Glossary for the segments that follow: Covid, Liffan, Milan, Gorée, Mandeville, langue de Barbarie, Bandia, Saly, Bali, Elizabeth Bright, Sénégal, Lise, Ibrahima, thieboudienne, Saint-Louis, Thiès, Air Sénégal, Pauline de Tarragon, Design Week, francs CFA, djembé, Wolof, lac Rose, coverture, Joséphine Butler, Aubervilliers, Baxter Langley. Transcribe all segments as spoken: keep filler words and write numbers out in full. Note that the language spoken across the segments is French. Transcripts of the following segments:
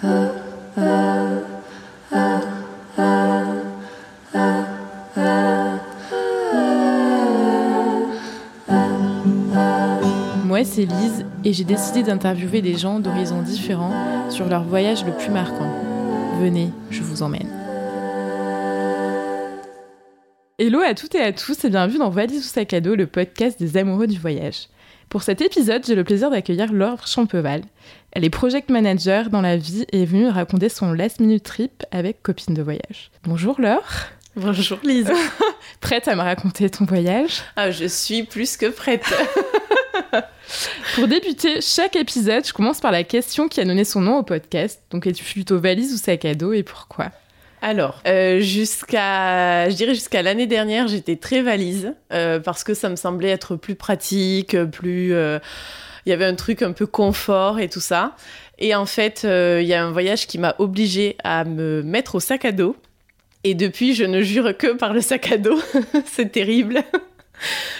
Moi, c'est Lise et j'ai décidé d'interviewer des gens d'horizons différents sur leur voyage le plus marquant. Venez, je vous emmène. Hello à toutes et à tous et bienvenue dans Valise ou Sac à dos, le podcast des amoureux du voyage. Pour cet épisode, j'ai le plaisir d'accueillir Laure Champeval. Elle est project manager dans la vie et est venue raconter son last minute trip avec Copines de voyage. Bonjour Laure. Bonjour Lise. Prête à me raconter ton voyage ? Ah, je suis plus que prête. Pour débuter chaque épisode, je commence par la question qui a donné son nom au podcast. Donc, es-tu plutôt valise ou sac à dos et pourquoi ? Alors, euh, jusqu'à, je dirais jusqu'à l'année dernière, j'étais très valise euh, parce que ça me semblait être plus pratique, plus, euh, y avait un truc un peu confort et tout ça. Et en fait, il euh, y a un voyage qui m'a obligée à me mettre au sac à dos. Et depuis, je ne jure que par le sac à dos. C'est terrible.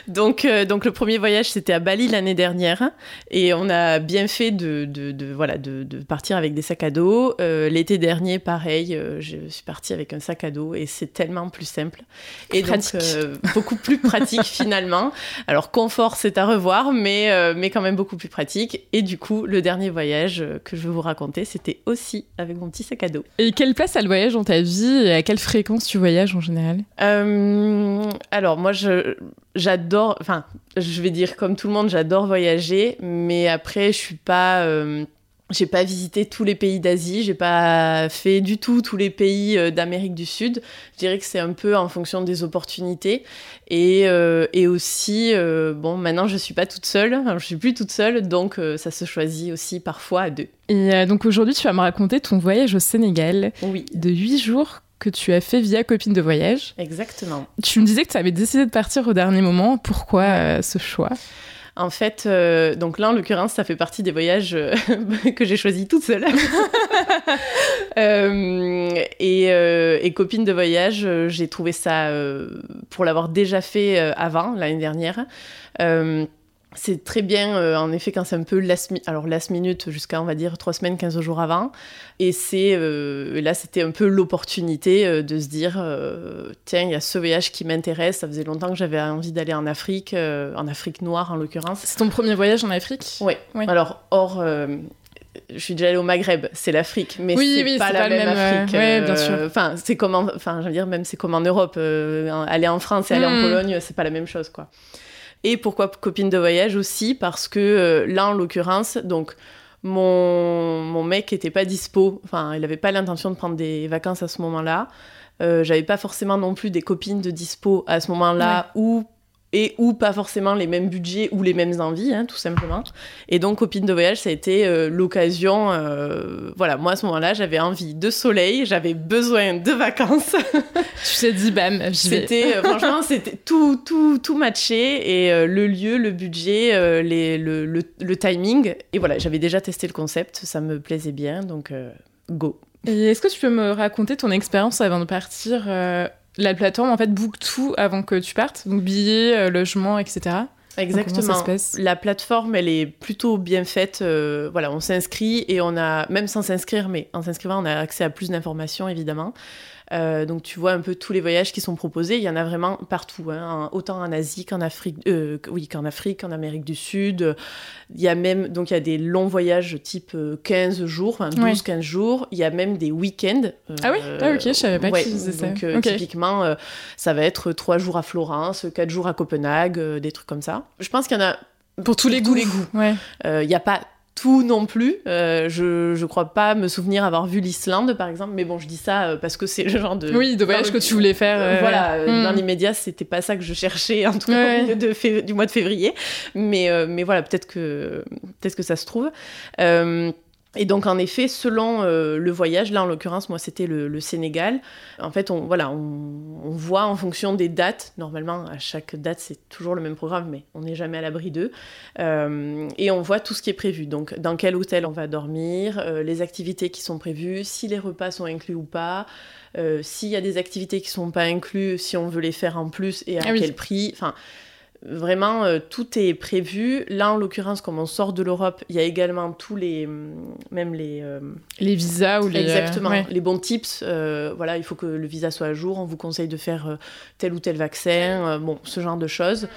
Donc, euh, donc le premier voyage c'était à Bali l'année dernière et on a bien fait de, de, de, voilà, de, de partir avec des sacs à dos. Euh, l'été dernier pareil, euh, je suis partie avec un sac à dos et c'est tellement plus simple et pratique. donc euh, beaucoup plus pratique finalement. Alors confort c'est à revoir mais, euh, mais quand même beaucoup plus pratique et du coup le dernier voyage que je vais vous raconter c'était aussi avec mon petit sac à dos. Et quelle place a le voyage dans ta vie et à quelle fréquence tu voyages en général ? euh, Alors moi je... J'adore, enfin, je vais dire comme tout le monde, j'adore voyager, mais après, je suis pas, euh, j'ai pas visité tous les pays d'Asie, j'ai pas fait du tout tous les pays euh, d'Amérique du Sud. Je dirais que c'est un peu en fonction des opportunités et euh, et aussi, euh, bon, maintenant je suis pas toute seule, enfin, je suis plus toute seule, donc euh, ça se choisit aussi parfois à deux. Et euh, donc aujourd'hui, tu vas me raconter ton voyage au Sénégal, oui, de huit jours. Que tu as fait via Copines de voyage. Exactement. Tu me disais que tu avais décidé de partir au dernier moment. Pourquoi euh, ce choix ? En fait, euh, donc là, en l'occurrence, ça fait partie des voyages euh, que j'ai choisis toute seule. euh, et, euh, et Copines de voyage, euh, j'ai trouvé ça, euh, pour l'avoir déjà fait euh, avant, l'année dernière, euh, c'est très bien, euh, en effet, quand c'est un peu last, mi- alors last minute jusqu'à, on va dire, trois semaines, quinze jours avant. Et c'est, euh, là, c'était un peu l'opportunité euh, de se dire, euh, tiens, il y a ce voyage qui m'intéresse. Ça faisait longtemps que j'avais envie d'aller en Afrique, euh, en Afrique noire en l'occurrence. C'est ton premier voyage en Afrique ? Oui. Ouais. Alors, hors... Euh, je suis déjà allée au Maghreb, c'est l'Afrique, mais oui, c'est, oui, pas, c'est la pas la même, même Afrique. Euh, ouais, bien sûr. Enfin, c'est comme, en, enfin, je veux dire, même c'est comme en Europe. Euh, aller en France et aller mmh. en Pologne, c'est pas la même chose, quoi. Et pourquoi copine de voyage aussi ? Parce que euh, là, en l'occurrence, donc, mon, mon mec n'était pas dispo. Enfin, il n'avait pas l'intention de prendre des vacances à ce moment-là. Euh, j'avais pas forcément non plus des copines de dispo à ce moment-là, ouais. ou, et ou pas forcément les mêmes budgets ou les mêmes envies, hein, tout simplement. Et donc, copine de voyage, ça a été euh, l'occasion... Euh, voilà, moi, à ce moment-là, j'avais envie de soleil, j'avais besoin de vacances. Tu t'es dit, bam, j'y vais. C'était, euh, franchement, c'était tout, tout, tout matché. Et euh, le lieu, le budget, euh, les, le, le, le timing. Et voilà, j'avais déjà testé le concept, ça me plaisait bien, donc euh, go. Et est-ce que tu peux me raconter ton expérience avant de partir euh... La plateforme, en fait, book tout avant que tu partes. Donc, billets, logement, et cetera. Exactement. Donc, comment ça se passe ? La plateforme, elle est plutôt bien faite. Euh, voilà, on s'inscrit et on a... Même sans s'inscrire, mais en s'inscrivant, on a accès à plus d'informations, évidemment. Euh, donc, tu vois un peu tous les voyages qui sont proposés. Il y en a vraiment partout, hein, en, autant en Asie qu'en Afrique, euh, oui, qu'en Afrique, en Amérique du Sud. Il y a même... Donc, il y a des longs voyages type quinze jours, enfin douze quinze ouais. jours. Il y a même des week-ends. Euh, ah oui ? Ah, ok, je savais pas ouais, qu'ils faisaient ça. Donc, euh, okay. typiquement, euh, ça va être trois jours à Florence, quatre jours à Copenhague, euh, des trucs comme ça. Je pense qu'il y en a pour tous les goûts. Il ouais. euh, y a pas tout non plus. Euh, je je crois pas me souvenir avoir vu l'Islande par exemple, mais bon je dis ça parce que c'est le genre de oui de voyage que tu voulais faire. Euh, voilà, euh, hmm. dans l'immédiat c'était pas ça que je cherchais en tout cas ouais. au milieu de fév... du mois de février, mais euh, mais voilà peut-être que peut-être que ça se trouve. Euh... Et donc, en effet, selon euh, le voyage, là, en l'occurrence, moi, c'était le, le Sénégal. En fait, on, voilà, on, on voit en fonction des dates. Normalement, à chaque date, c'est toujours le même programme, mais on n'est jamais à l'abri d'eux. Euh, et on voit tout ce qui est prévu. Donc, dans quel hôtel on va dormir, euh, les activités qui sont prévues, si les repas sont inclus ou pas, euh, s'il y a des activités qui ne sont pas incluses, si on veut les faire en plus et à ah oui. quel prix. Enfin, Vraiment, euh, tout est prévu. Là, en l'occurrence, comme on sort de l'Europe, il y a également tous les... Même les... Euh... Les visas ou les... Exactement, euh, ouais. les bons tips. Euh, voilà, il faut que le visa soit à jour. On vous conseille de faire euh, tel ou tel vaccin. Euh, bon, ce genre de choses.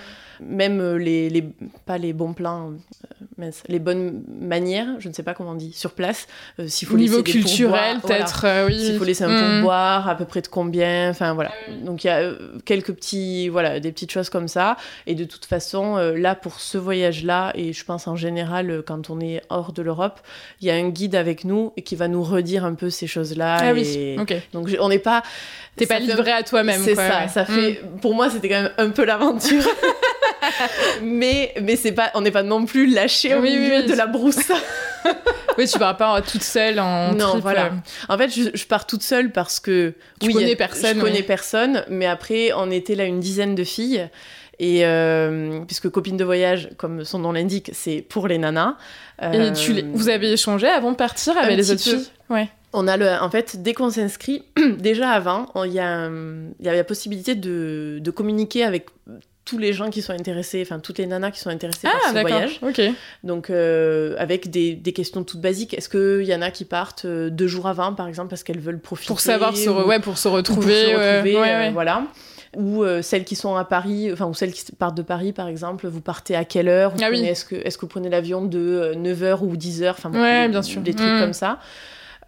Même euh, les, les... Pas les bons plans, euh, mince, les bonnes manières, je ne sais pas comment on dit, sur place. Euh, s'il faut niveau culturel, peut-être, voilà. euh, oui. S'il faut laisser un mmh. pourboire, à peu près de combien. Enfin, voilà. Donc, il y a euh, quelques petits... Voilà, des petites choses comme ça. Et de toute façon, là, pour ce voyage-là, et je pense en général, quand on est hors de l'Europe, il y a un guide avec nous qui va nous redire un peu ces choses-là. Ah et... oui, ok. Donc, on n'est pas... T'es ça pas livré fait... à toi-même, c'est quoi. C'est ça, ouais. ça fait... Mm. Pour moi, c'était quand même un peu l'aventure. mais mais c'est pas... on n'est pas non plus lâché au oui, milieu oui, oui. de la brousse. Oui, tu pars pas toute seule en non, trip. Voilà. En fait, je, je pars toute seule parce que... Tu oui, connais a... personne. Je connais oui. personne, mais après, on était là une dizaine de filles. Et euh, puisque Copines de voyage, comme son nom l'indique, c'est pour les nanas. Euh, et tu les... vous avez échangé avant de partir avec les autres filles ? Ouais. On a le, en fait, dès qu'on s'inscrit, déjà avant, il y a, y a la possibilité de, de communiquer avec tous les gens qui sont intéressés, enfin toutes les nanas qui sont intéressées ah, par ce d'accord. voyage. Okay. Donc euh, avec des, des questions toutes basiques. Est-ce qu'il y en a qui partent deux jours avant, par exemple, parce qu'elles veulent profiter pour savoir ou, se re... ouais, pour se retrouver, pour se retrouver euh, ouais, ouais. Euh, voilà. Ou euh, celles qui sont à Paris, enfin, ou celles qui partent de Paris, par exemple, vous partez à quelle heure, vous ah prenez, oui. est-ce que, est-ce que vous prenez l'avion de neuf heures ou dix heures, enfin, bon, ouais, des, bien sûr. des trucs mmh. comme ça.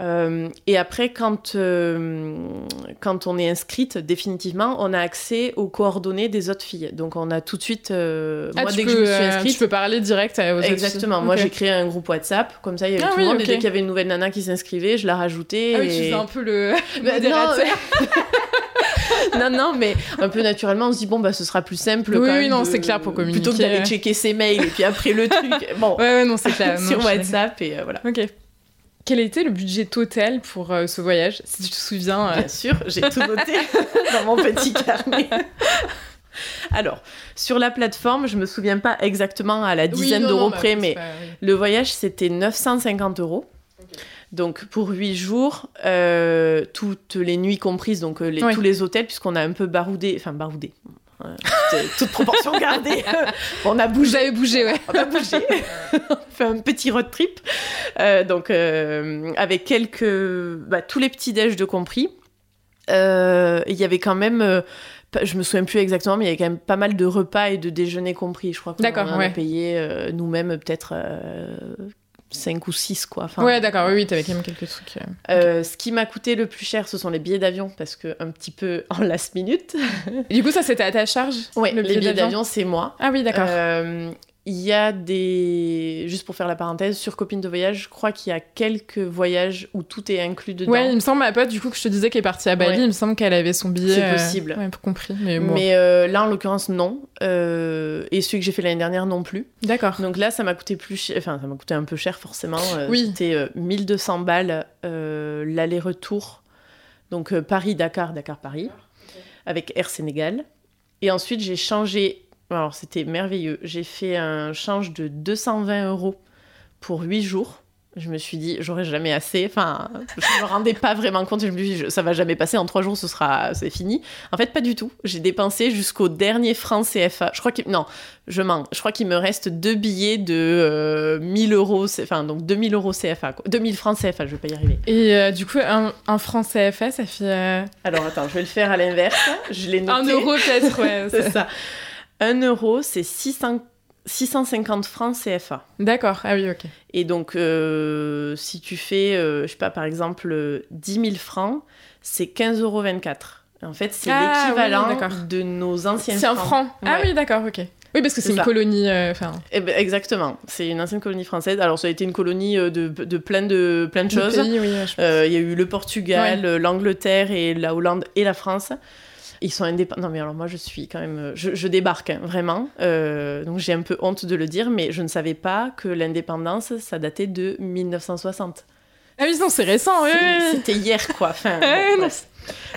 Euh, et après, quand, euh, quand on est inscrite, définitivement, on a accès aux coordonnées des autres filles. Donc, on a tout de suite... Euh, ah, moi, dès peux, que je me suis inscrite... Euh, tu peux parler direct à, aux autres filles. Exactement. Moi, okay. j'ai créé un groupe WhatsApp. Comme ça, il y avait ah, tout le oui, monde. Okay. Et dès qu'il y avait une nouvelle nana qui s'inscrivait, je la rajoutais. Ah oui, et... tu fais un peu le... Bah, modérateur. non, non, mais un peu naturellement, on se dit, bon, bah, ce sera plus simple. Oui, quand oui, non, de... c'est clair pour communiquer. Plutôt que d'aller checker ses mails et puis après le truc. Bon, ouais, ouais, non, c'est clair. sur non, WhatsApp je... et euh, voilà. Ok. Quel était le budget total pour euh, ce voyage, si tu te souviens euh... Bien sûr, j'ai tout noté dans mon petit carnet. Alors, sur la plateforme, je me souviens pas exactement à la dizaine oui, d'euros bah, près, mais pas, oui. le voyage, c'était neuf cent cinquante euros. Okay. Donc, pour huit jours, euh, toutes les nuits comprises, donc les, ouais. tous les hôtels, puisqu'on a un peu baroudé... Enfin, baroudé... toute proportion gardée. On a bougé. Vous avez bougé, ouais. On a bougé. On fait un petit road trip. Euh, donc, euh, avec quelques... Bah, tous les petits déj de compris. Il euh, y avait quand même... Euh, je me souviens plus exactement, mais il y avait quand même pas mal de repas et de déjeuners compris. Je crois qu'on en a ouais. payé euh, nous-mêmes peut-être... Euh, cinq ou six, quoi. Enfin, ouais, d'accord, oui, oui, t'avais quand même quelques trucs. Euh, okay. Ce qui m'a coûté le plus cher, ce sont les billets d'avion, parce que un petit peu en last minute. Du coup, ça, c'était à ta charge ? Oui, le billet les billets d'avion, d'avion, c'est moi. Ah oui, d'accord. Euh, il y a des... Juste pour faire la parenthèse, sur Copines de voyage, je crois qu'il y a quelques voyages où tout est inclus dedans. Ouais, il me semble, ma pote, du coup, que je te disais qu'elle est partie à Bali, ouais. il me semble qu'elle avait son billet... C'est possible. Euh... Ouais, compris, mais bon. Mais euh, là, en l'occurrence, non. Euh... Et celui que j'ai fait l'année dernière, non plus. D'accord. Donc là, ça m'a coûté plus cher... Enfin, ça m'a coûté un peu cher, forcément. Euh, oui. C'était euh, mille deux cents balles, euh, l'aller-retour. Donc euh, Paris-Dakar, Dakar-Paris, okay. avec Air Sénégal. Et ensuite, j'ai changé... Alors, c'était merveilleux. J'ai fait un change de deux cent vingt euros pour huit jours. Je me suis dit, j'aurais jamais assez. Enfin, je me rendais pas vraiment compte. Je me suis dit, ça va jamais passer. En trois jours, ce sera, c'est fini. En fait, pas du tout. J'ai dépensé jusqu'au dernier franc C F A. Je crois qu'il... Non, je mens. Je crois qu'il me reste deux billets de euh, mille euros. Enfin, donc deux mille euros C F A. Quoi. deux mille francs C F A, je vais pas y arriver. Et euh, du coup, un, un franc C F A, ça fait... Euh... Alors, attends, je vais le faire à l'inverse. Je l'ai noté. Un euro, peut-être, ouais. c'est ça. un euro, c'est six cents, six cent cinquante francs C F A. D'accord, ah oui, ok. Et donc, euh, si tu fais, euh, je sais pas, par exemple, dix mille francs, c'est quinze euros vingt-quatre. En fait, c'est ah, l'équivalent oui, de nos anciens francs. C'est un franc. Ouais. Ah oui, d'accord, ok. Oui, parce que c'est, c'est une ça. colonie... Euh, eh ben, exactement, c'est une ancienne colonie française. Alors, ça a été une colonie de, de plein de, plein de choses. Il oui, euh, y a eu le Portugal, ouais. l'Angleterre, et la Hollande et la France. Ils sont indépendants. Non, mais alors moi, je suis quand même... Je, je débarque, hein, vraiment. Euh, donc, j'ai un peu honte de le dire, mais je ne savais pas que l'indépendance, ça datait de mille neuf cent soixante. Ah oui, non, c'est récent, oui. C'était hier, quoi. Enfin, bon, ouais, ouais.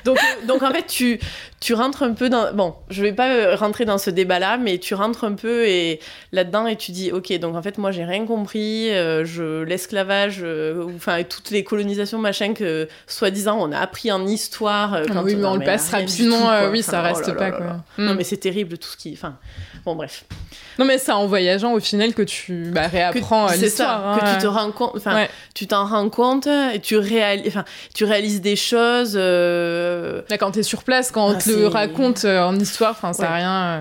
Donc, donc en fait, tu, tu rentres un peu dans... Bon, je vais pas rentrer dans ce débat-là, mais tu rentres un peu et, là-dedans et tu dis, ok, donc en fait, moi, j'ai rien compris, euh, je, l'esclavage, euh, enfin, toutes les colonisations, machin, que soi-disant, on a appris en histoire... Euh, quand ah oui, mais on, on le passe rapidement, tout, euh, oui, ça enfin, reste oh là pas, là quoi. Là là. Non, mais c'est terrible, tout ce qui... Enfin, bon, bref. Non, mais c'est en voyageant, au final, que tu bah, réapprends que, l'histoire. C'est ça, hein, que tu te rends compte... Enfin, ouais. tu t'en rends compte et tu réalises... Enfin, tu réalises des choses... Euh... Là, quand t'es sur place, quand ah, on te c'est... le raconte euh, en histoire, enfin, ça ouais. a rien... Euh...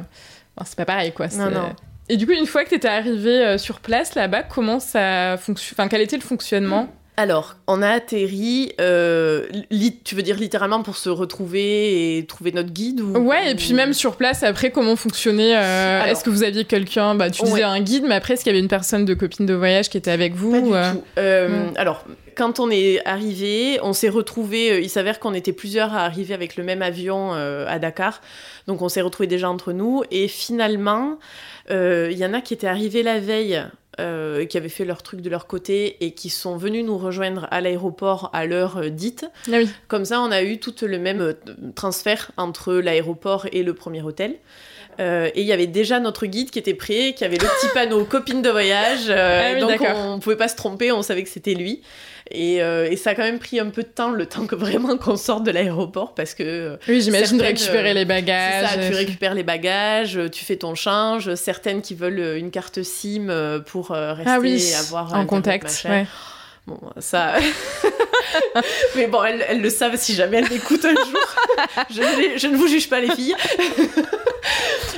Enfin, c'est pas pareil, quoi. C'est... Non, non. Et du coup, une fois que t'étais arrivée euh, sur place, là-bas, comment ça fonctionne... Enfin, quel était le fonctionnement mmh. Alors, on a atterri, euh, li- tu veux dire littéralement pour se retrouver et trouver notre guide ou... Ouais, et puis même sur place, après, comment fonctionnait euh, alors, est-ce que vous aviez quelqu'un... Bah, tu disais ouais. un guide, mais après, est-ce qu'il y avait une personne de Copines de voyage qui était avec vous? Pas du euh... tout. Euh, mmh. Alors, quand on est arrivé, on s'est retrouvés... Euh, il s'avère qu'on était plusieurs à arriver avec le même avion euh, à Dakar. Donc, on s'est retrouvés déjà entre nous. Et finalement, il euh, y en a qui étaient arrivés la veille... Euh, qui avaient fait leur truc de leur côté et qui sont venus nous rejoindre à l'aéroport à l'heure euh, dite. Ah oui. Comme ça, on a eu tout le même euh, transfert entre l'aéroport et le premier hôtel. Euh, et il y avait déjà notre guide qui était prêt, qui avait le petit panneau Copines de voyage. Euh, ah oui, donc, d'accord. on ne pouvait pas se tromper, on savait que c'était lui. Et, euh, et ça a quand même pris un peu de temps, le temps que vraiment qu'on sorte de l'aéroport, parce que... Euh, oui, j'imagine de récupérer euh, les bagages. C'est ça, tu récupères les bagages, tu fais ton change. Certaines qui veulent une carte SIM pour euh, rester ah oui, et avoir... en contact, ouais. Bon, ça... Mais bon, elles, elles le savent si jamais elles l'écoutent un jour. je, je ne vous juge pas, les filles.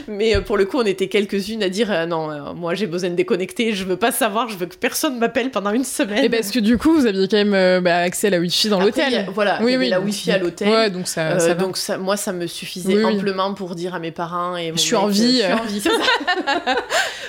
Mais pour le coup, on était quelques-unes à dire euh, non, euh, moi j'ai besoin de déconnecter, je veux pas savoir, je veux que personne m'appelle pendant une semaine. Et parce que du coup, vous aviez quand même euh, bah, accès à la Wi-Fi dans Après, l'hôtel. A, voilà, oui, oui, la Wi-Fi à l'hôtel. Ouais, donc ça, euh, ça donc ça, moi, ça me suffisait oui, amplement oui. pour dire à mes parents et mon je suis mec, en vie. Euh, je suis en vie, c'est ça.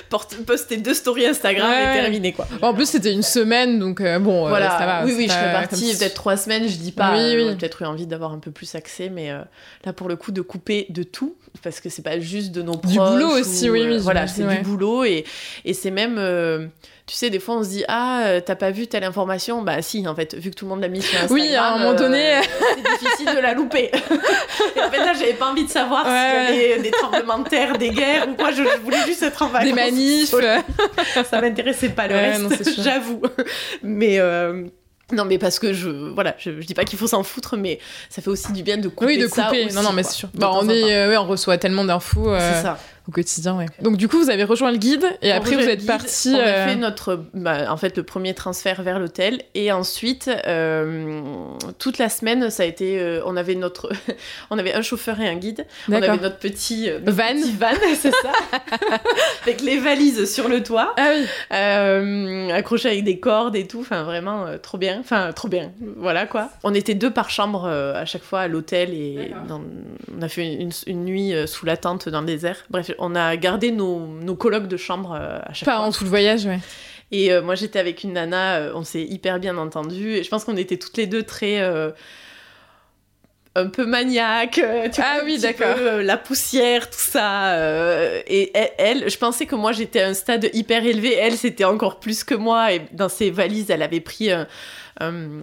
Porte, poster deux stories Instagram ouais. et terminé quoi. En plus, c'était une semaine, donc euh, bon, voilà. euh, ça va. Oui, oui, je fais partie peut-être trois semaines, je dis pas. Oui, oui. Euh, peut-être eu envie d'avoir un peu plus accès, mais euh, là pour le coup de couper de tout, parce que c'est pas juste de nos proches. Du boulot aussi, ou, oui, oui. Euh, voilà, c'est ouais. du boulot et, et c'est même... Euh, tu sais, des fois, on se dit « Ah, t'as pas vu telle information ?» Bah si, en fait, vu que tout le monde l'a mis sur Instagram... Oui, à un moment donné... Euh, c'est difficile de la louper. Et en fait, là, j'avais pas envie de savoir ouais. s'il y avait des tremblements de terre, des guerres ou quoi. Je, je voulais juste être en vacances. Des manifs. Ça m'intéressait pas, le ouais, reste, non, c'est j'avoue. Mais... Euh, non, mais parce que je, voilà, je, je dis pas qu'il faut s'en foutre, mais ça fait aussi du bien de couper. Oui, de couper. Ça aussi, non, non, mais c'est sûr. Bah, on est, euh, ouais, on reçoit tellement d'infos. Euh... C'est ça. Au quotidien, ouais. Donc du coup, vous avez rejoint le guide et on après vous êtes parti. On euh... a fait notre, bah, en fait, le premier transfert vers l'hôtel et ensuite euh, toute la semaine, ça a été, euh, on avait notre, on avait un chauffeur et un guide. D'accord. On avait notre petit euh, notre van, petit van, c'est ça, avec les valises sur le toit, ah oui. euh, accrochées avec des cordes et tout. Enfin vraiment euh, trop bien, enfin trop bien. Voilà quoi. On était deux par chambre euh, à chaque fois à l'hôtel et dans... on a fait une, une nuit euh, sous la tente dans le désert. Bref. On a gardé nos, nos colocs de chambre à chaque Pas fois. Pas en tout le voyage, ouais. Et euh, moi, j'étais avec une nana, euh, on s'est hyper bien entendues. Et je pense qu'on était toutes les deux très... Euh, un peu maniaques. Euh, tu ah vois, oui, d'accord. Peu, euh, la poussière, tout ça. Euh, et elle, je pensais que moi, j'étais à un stade hyper élevé. Elle, c'était encore plus que moi. Et dans ses valises, elle avait pris... Euh, Euh,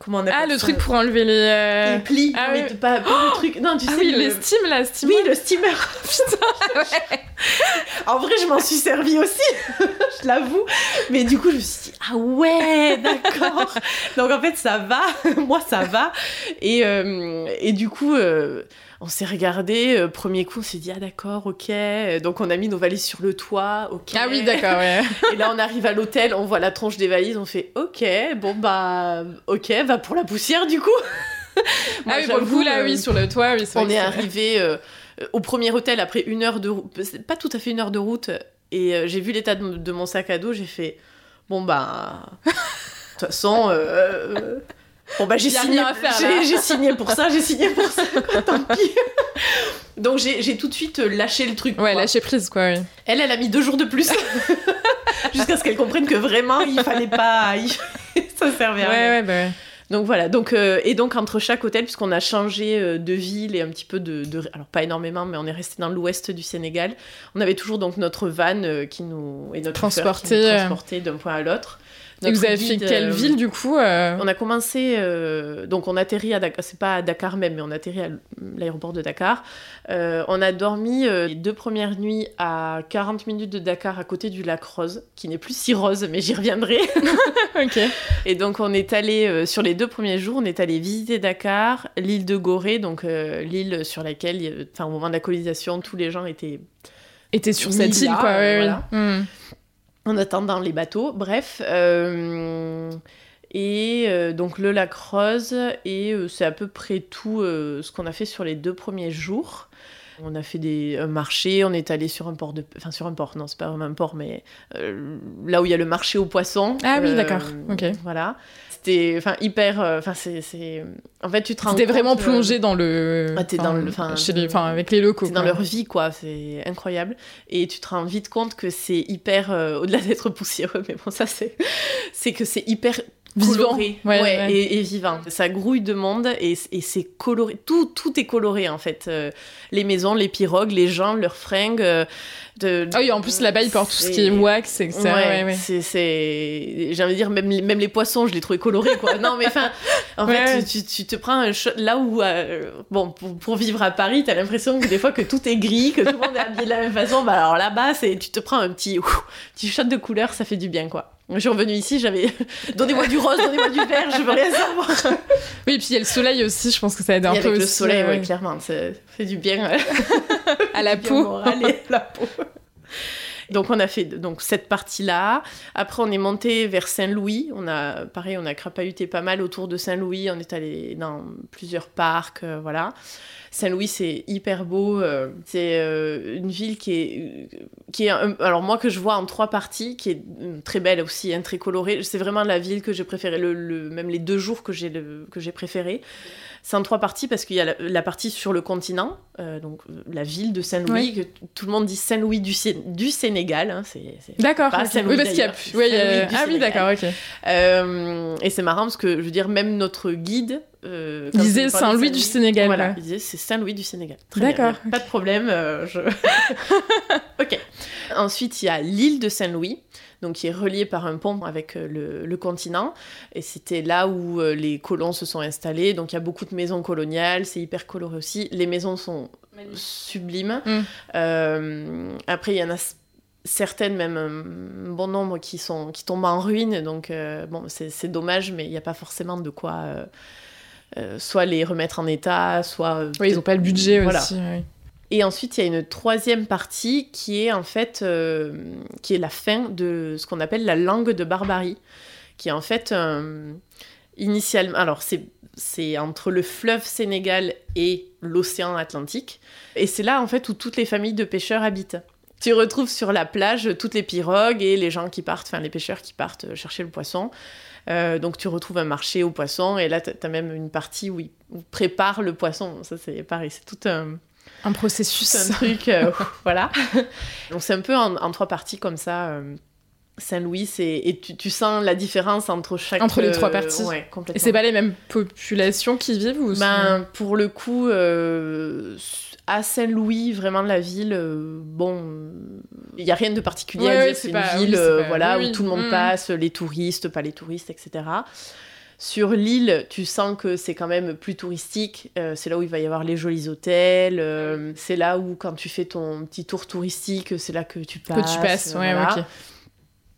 comment on appelle ah le ça, truc pour enlever les, euh... les plis ah, mais oui. pas, pas oh le truc non tu ah sais oui, le... les steam là steamer. Oui le steamer putain ouais. En vrai je m'en suis servie aussi je l'avoue mais du coup je me suis dit ah ouais d'accord donc en fait ça va moi ça va et euh, et du coup euh, on s'est regardé, euh, premier coup, on s'est dit « Ah d'accord, ok ». Donc on a mis nos valises sur le toit, ok. Ah oui, d'accord, ouais. Et là, on arrive à l'hôtel, on voit la tronche des valises, on fait « Ok, bon bah, ok, va pour la poussière du coup ». Ah oui, pour le coup, là, euh, oui, sur le toit, oui, c'est on vrai. On est arrivé euh, au premier hôtel après une heure de route, pas tout à fait une heure de route, et euh, j'ai vu l'état de, de mon sac à dos, j'ai fait « Bon bah, de toute façon... Euh, euh, Bon bah j'ai signé, faire, j'ai, j'ai signé pour ça, j'ai signé pour ça, tant pis. Donc j'ai, j'ai tout de suite lâché le truc. Ouais, lâché prise quoi, oui. Elle, elle a mis deux jours de plus, jusqu'à ce qu'elle comprenne que vraiment il fallait pas, ça servait à rien. Ouais, ouais, bah ouais. Donc voilà, donc, euh, et donc entre chaque hôtel, puisqu'on a changé euh, de ville et un petit peu de, de... Alors pas énormément, mais on est resté dans l'ouest du Sénégal. On avait toujours donc notre van euh, qui nous... Et notre transportait, qui nous transportait d'un point à l'autre. Et vous avez guide, fait quelle euh, ville du coup euh... On a commencé, euh, donc on atterrit à Dakar, c'est pas à Dakar même, mais on atterrit à l'aéroport de Dakar. Euh, on a dormi euh, les deux premières nuits à quarante minutes de Dakar à côté du lac Rose, qui n'est plus si rose, mais j'y reviendrai. Ok. Et donc on est allé, euh, sur les deux premiers jours, on est allé visiter Dakar, l'île de Gorée, donc euh, l'île sur laquelle, enfin au moment de la colonisation, tous les gens étaient... Étaient sur cette île, île là, quoi. Ouais, voilà. Ouais. Mm. En attendant les bateaux, bref. Euh, et euh, donc le lac Rose, et euh, c'est à peu près tout euh, ce qu'on a fait sur les deux premiers jours. On a fait des, un marché, on est allé sur un port, de, enfin sur un port, non, c'est pas vraiment un port, mais euh, là où il y a le marché aux poissons. Ah oui, euh, d'accord, ok. Voilà. C'était enfin hyper, enfin c'est, c'est... En fait, tu te rends C'était compte... C'était vraiment plongé euh... dans le... Ah, t'es dans le... Enfin, chez les... enfin, avec les locaux. T'es quoi. Dans leur vie, quoi, c'est incroyable. Et tu te rends vite compte que c'est hyper, euh, au-delà d'être poussiéreux, mais bon, ça c'est... c'est que c'est hyper... Vivant, coloré, ouais, ouais, ouais. Et, et vivant. Ça grouille de monde et, et c'est coloré. Tout, tout est coloré en fait. Euh, les maisons, les pirogues, les gens, leurs fringues. Euh, de, de... Ah oui, en plus là-bas ils portent tout ce qui est wax, et cetera. Ouais, ouais, ouais. C'est, c'est... J'ai envie de dire même, même les poissons, je les trouvais colorés quoi. Non mais enfin, en ouais, fait, ouais. Tu, tu te prends un cho- là où euh, bon pour, pour vivre à Paris, t'as l'impression que des fois que tout est gris, que tout le monde est habillé de la même façon. Bah alors là-bas, c'est tu te prends un petit, ouf, petit shot de couleur, ça fait du bien quoi. Je suis revenue ici, j'avais donnez-moi du rose, donnez-moi du vert, je veux rien savoir. Oui, et puis il y a le soleil aussi, je pense que ça aide un et peu avec aussi. Le soleil, ouais, ouais. Clairement, ça fait du bien à la peau. la peau. Donc on a fait donc cette partie-là. Après on est monté vers Saint-Louis. On a pareil, on a crapahuté pas mal autour de Saint-Louis. On est allé dans plusieurs parcs, euh, voilà. Saint-Louis, c'est hyper beau. Euh, c'est euh, une ville qui est qui est un, alors moi que je vois en trois parties, qui est très belle aussi, hein, très colorée. C'est vraiment la ville que j'ai préférée. Le, le même les deux jours que j'ai le, que j'ai préféré. C'est en trois parties parce qu'il y a la, la partie sur le continent, euh, donc la ville de Saint-Louis, oui. Que tout le monde dit Saint-Louis du, du Sénégal. Hein, c'est, c'est d'accord. Pas okay. Saint-Louis, oui, parce d'ailleurs. Qu'il y a, ouais, euh, ah Sénégal. Oui, d'accord, ok. Euh, et c'est marrant parce que je veux dire même notre guide. Euh, il disait Saint-Louis du Sénégal. Voilà, il disait c'est Saint-Louis du Sénégal. Très d'accord. Bien, pas de problème. Euh, je... ok. Ensuite, il y a l'île de Saint-Louis. Donc qui est relié par un pont avec le, le continent. Et c'était là où euh, les colons se sont installés. Donc il y a beaucoup de maisons coloniales, c'est hyper coloré aussi. Les maisons sont magnifique. Sublimes. Mm. Euh, après, il y en a certaines, même un bon nombre, qui, sont, qui tombent en ruine. Donc euh, bon, c'est, c'est dommage, mais il n'y a pas forcément de quoi... Euh, euh, soit les remettre en état, soit... Euh, oui, ils n'ont pas le budget voilà. Aussi, oui. Et ensuite, il y a une troisième partie qui est en fait euh, qui est la fin de ce qu'on appelle la langue de Barbarie, qui est en fait euh, initialement. Alors c'est c'est entre le fleuve Sénégal et l'océan Atlantique, et c'est là en fait où toutes les familles de pêcheurs habitent. Tu retrouves sur la plage toutes les pirogues et les gens qui partent, enfin les pêcheurs qui partent chercher le poisson. Euh, donc tu retrouves un marché aux poissons, et là t'as même une partie où ils préparent le poisson. Ça c'est pareil, c'est tout un Un processus, un truc, euh, voilà. Donc c'est un peu en, en trois parties comme ça. Euh, Saint-Louis, c'est et tu, tu sens la différence entre chaque entre les euh, trois parties. Ouais, complètement. Et c'est pas les mêmes populations qui vivent ou ben c'est... pour le coup euh, à Saint-Louis vraiment la ville euh, bon il y a rien de particulier. Ouais, à dire. Oui, c'est, c'est pas, une ville oui, c'est pas, voilà oui, où oui. Tout le monde mmh. passe, les touristes, pas les touristes, et cetera. Sur l'île, tu sens que c'est quand même plus touristique. Euh, c'est là où il va y avoir les jolis hôtels. Euh, c'est là où, quand tu fais ton petit tour touristique, c'est là que tu passes. Que tu passes, ouais, voilà. Ok.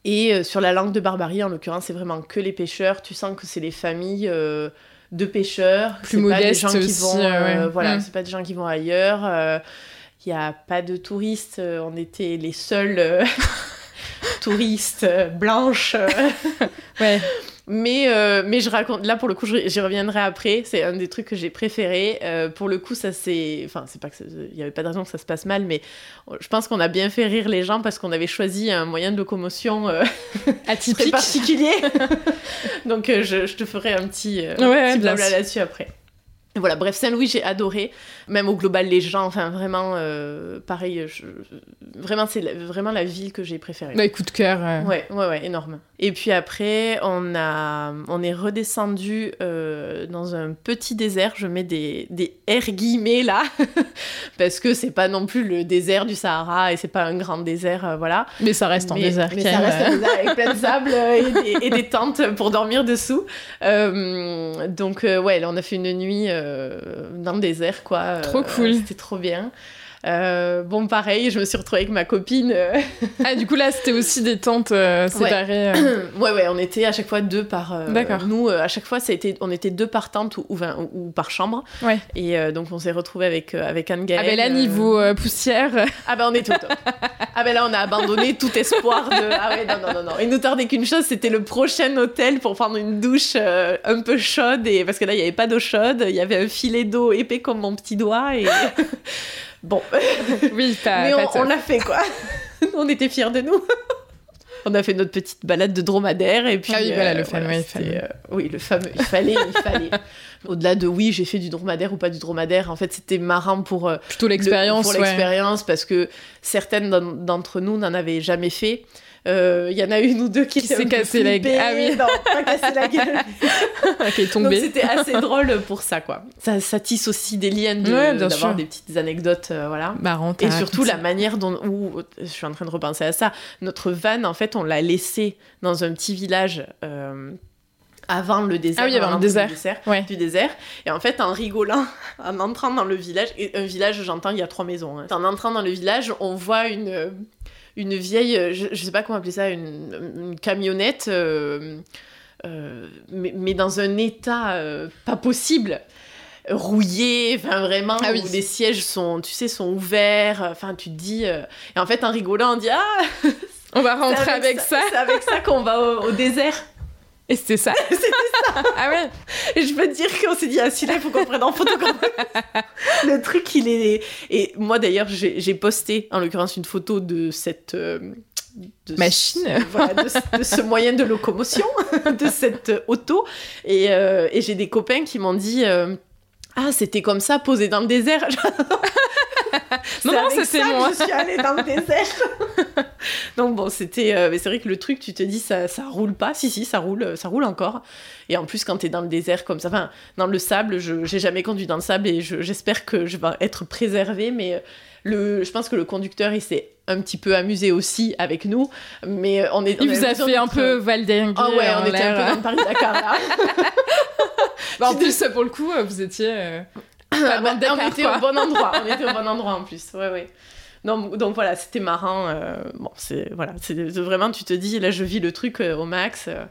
Et euh, sur la langue de Barbarie, en l'occurrence, c'est vraiment que les pêcheurs. Tu sens que c'est les familles euh, de pêcheurs. Plus c'est modestes pas des gens qui vont, aussi. Euh, ouais. Voilà, mmh. C'est pas des gens qui vont ailleurs. Il euh, y a pas de touristes. On était les seuls euh, touristes blanches. Ouais. Mais, euh, mais je raconte... Là, pour le coup, j'y reviendrai après. C'est un des trucs que j'ai préféré. Euh, pour le coup, ça c'est... Enfin, c'est pas que ça... Il n'y avait pas de raison que ça se passe mal, mais je pense qu'on a bien fait rire les gens parce qu'on avait choisi un moyen de locomotion euh... atypique. particulier. Donc, euh, je, je te ferai un petit, euh, ouais, petit blabla là-dessus après. Voilà, bref, Saint-Louis, j'ai adoré. Même au global, les gens, enfin, vraiment, euh, pareil, je, vraiment, c'est la, vraiment la ville que j'ai préférée. Ouais, coup de cœur. Euh... Ouais, ouais, ouais, énorme. Et puis après, on, a, on est redescendu euh, dans un petit désert. Je mets des, des R guillemets, là, parce que c'est pas non plus le désert du Sahara et c'est pas un grand désert, euh, voilà. Mais ça reste mais, en désert. Mais ça reste un désert avec plein de sable et, et, et des tentes pour dormir dessous. Euh, donc, euh, ouais, là, on a fait une nuit... Euh, dans le désert, quoi. Trop euh, cool. C'était trop bien. Euh, bon, pareil, je me suis retrouvée avec ma copine. Ah, du coup, là, c'était aussi des tentes euh, séparées. Ouais. Euh... ouais, ouais, on était à chaque fois deux par... Euh, D'accord. Nous, euh, à chaque fois, ça a été, on était deux par tente ou, ou, ou par chambre. Ouais. Et euh, donc, on s'est retrouvés avec, euh, avec Anne-Gaëlle. Ah ben là, niveau euh, poussière... Ah ben, on est au top. Ah ben là, on a abandonné tout espoir de... Ah ouais, non, non, non, non. Il nous tardait qu'une chose, c'était le prochain hôtel pour prendre une douche euh, un peu chaude. Et... Parce que là, il n'y avait pas d'eau chaude. Il y avait un filet d'eau épais comme mon petit doigt. Et... Bon, oui, pas, mais on, pas on l'a fait, quoi. On était fiers de nous. On a fait notre petite balade de dromadaire. Et puis, ah oui, voilà, euh, le fameux. Voilà, fameux. Euh, oui, le fameux. Il fallait, il fallait. Au-delà de, oui, j'ai fait du dromadaire ou pas du dromadaire, en fait, c'était marrant pour... Plutôt l'expérience, le, Pour ouais. l'expérience, parce que certaines d'entre nous n'en avaient jamais fait. Il euh, y en a une ou deux qui, qui s'est cassé la gueule. Ah oui, non, pas cassé la gueule. Qui est tombée. Donc c'était assez drôle pour ça, quoi. Ça, ça tisse aussi des liens de, ouais, d'avoir sûr. Des petites anecdotes, euh, voilà. Marrante. Et surtout la manière dont, où, je suis en train de repenser à ça. Notre van, en fait, on l'a laissé dans un petit village. Euh, Avant le désert, ah oui, avant le désert. Du, désert, ouais. du désert. Et en fait, en rigolant, en entrant dans le village, et un village, j'entends, il y a trois maisons. Hein. En entrant dans le village, on voit une, une vieille, je, je sais pas comment appeler ça, une, une camionnette, euh, euh, mais, mais dans un état euh, pas possible. Rouillé, enfin vraiment, ah oui. Où les sièges sont, tu sais, sont ouverts. Enfin, tu te dis. Euh... Et en fait, en rigolant, on dit ah, on va rentrer c'est avec, avec ça. ça. C'est avec ça qu'on va au, au désert. Et c'était ça. C'était ça. Ah ouais. Et je peux te dire qu'on s'est dit, ah si là, il faut qu'on prenne en photo quand même. Le truc, il est... Et moi, d'ailleurs, j'ai, j'ai posté, en l'occurrence, une photo de cette... De Machine. Ce, voilà, de, de ce moyen de locomotion, de cette auto. Et, euh, et j'ai des copains qui m'ont dit, euh, ah, c'était comme ça, posé dans le désert. C'est non, non, avec ça, c'est ça moi. Que je suis allée dans le désert. Donc bon, c'était... Euh, mais c'est vrai que le truc, tu te dis, ça, ça roule pas. Si, si, ça roule, ça roule encore. Et en plus, quand t'es dans le désert comme ça, enfin, dans le sable, je, j'ai jamais conduit dans le sable et je, j'espère que je vais être préservée, mais... Le, je pense que le conducteur, il s'est un petit peu amusé aussi avec nous, mais on est... On il vous a fait d'être... un peu valdinguer. Ah oh ouais, on était l'air. Un peu dans le Paris-Dakar, là. Bah, en plus, pour le coup, vous étiez... Euh... Pas bah, Dakar, on était quoi. Au bon endroit, on était au bon endroit en plus, ouais, ouais. Donc, donc voilà, c'était marrant. Euh, bon, c'est, voilà, c'est vraiment, tu te dis, là, je vis le truc euh, au max... Euh,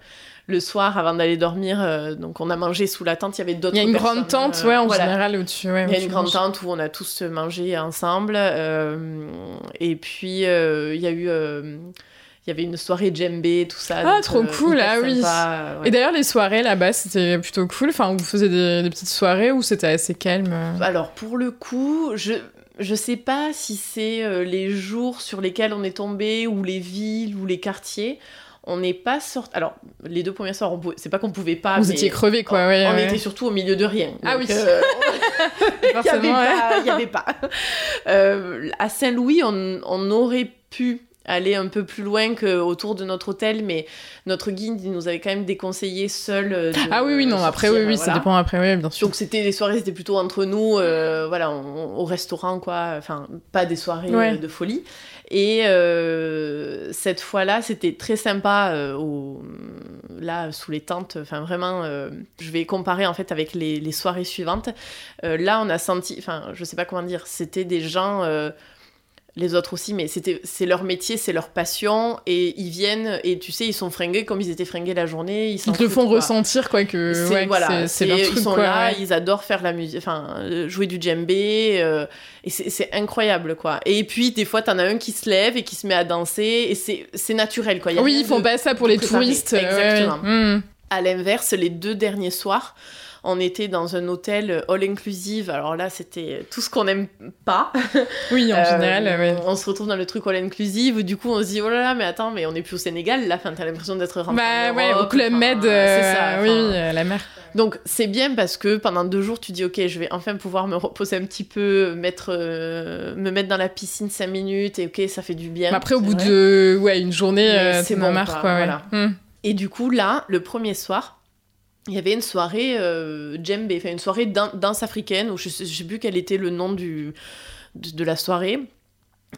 Le soir, avant d'aller dormir, euh, donc on a mangé sous la tente. Il y avait d'autres personnes. Il y a une grande tente, euh, ouais, en voilà. général, où tu. Ouais, où il y a une grande tente où on a tous mangé ensemble. Euh, et puis euh, il y a eu, euh, il y avait une soirée djembé, tout ça. Ah, donc, trop euh, cool, ah oui. Ouais. Et d'ailleurs, les soirées là-bas, c'était plutôt cool. Enfin, vous faisiez des, des petites soirées où c'était assez calme. Alors pour le coup, je. Je sais pas si c'est euh, les jours sur lesquels on est tombé, ou les villes, ou les quartiers. On n'est pas sorti. Alors, les deux premières soirs, on pouvait... c'est pas qu'on pouvait pas. Vous mais... étiez crevés, quoi. Ouais, on ouais. était surtout au milieu de rien. Donc, ah oui. Euh... Forcément. Il n'y avait, ouais. avait pas. Euh, à Saint-Louis, on, on aurait pu aller un peu plus loin qu'autour de notre hôtel, mais notre guide il nous avait quand même déconseillé seul. De, ah oui, oui, non, sortir, après, oui, oui, voilà. Ça dépend après, oui, bien sûr. Donc, c'était les soirées, c'était plutôt entre nous, euh, voilà, on, au restaurant, quoi, enfin, pas des soirées ouais. de folie. Et euh, cette fois-là, c'était très sympa, euh, au, là, sous les tentes, enfin, vraiment, euh, je vais comparer, en fait, avec les, les soirées suivantes. Euh, là, on a senti, enfin, je sais pas comment dire, c'était des gens... Euh, les autres aussi, mais c'était, c'est leur métier, c'est leur passion, et ils viennent, et tu sais, ils sont fringués comme ils étaient fringués la journée. Ils, ils te le font quoi. Ressentir, quoi, que c'est, ouais, voilà, c'est, c'est, c'est leur truc. Ils sont quoi, là, ouais. Ils adorent faire la musique, enfin, jouer du djembé, euh, et c'est, c'est incroyable, quoi. Et puis, des fois, t'en as un qui se lève et qui se met à danser, et c'est, c'est naturel, quoi. Il y a oui, ils font de, pas ça pour les touristes. Exactement. Ouais. Mmh. À l'inverse, les deux derniers soirs, on était dans un hôtel all-inclusive. Alors là, c'était tout ce qu'on n'aime pas. Oui, en euh, général, ouais. On se retrouve dans le truc all-inclusive. Du coup, on se dit, oh là là, mais attends, mais on n'est plus au Sénégal. Là, fin, t'as l'impression d'être rentré bah, en Europe. Bah ouais, au Club Med, euh, c'est ça, oui, euh, la mer. Donc c'est bien parce que pendant deux jours tu dis ok, je vais enfin pouvoir me reposer un petit peu, mettre euh, me mettre dans la piscine cinq minutes et ok, ça fait du bien. Mais après au bout vrai. de ouais une journée euh, c'est bon marre quoi. Voilà. Ouais. Mmh. Et du coup là le premier soir il y avait une soirée euh, djembé, enfin une soirée dan- danse africaine, où je, je sais plus quel était le nom du de, de la soirée.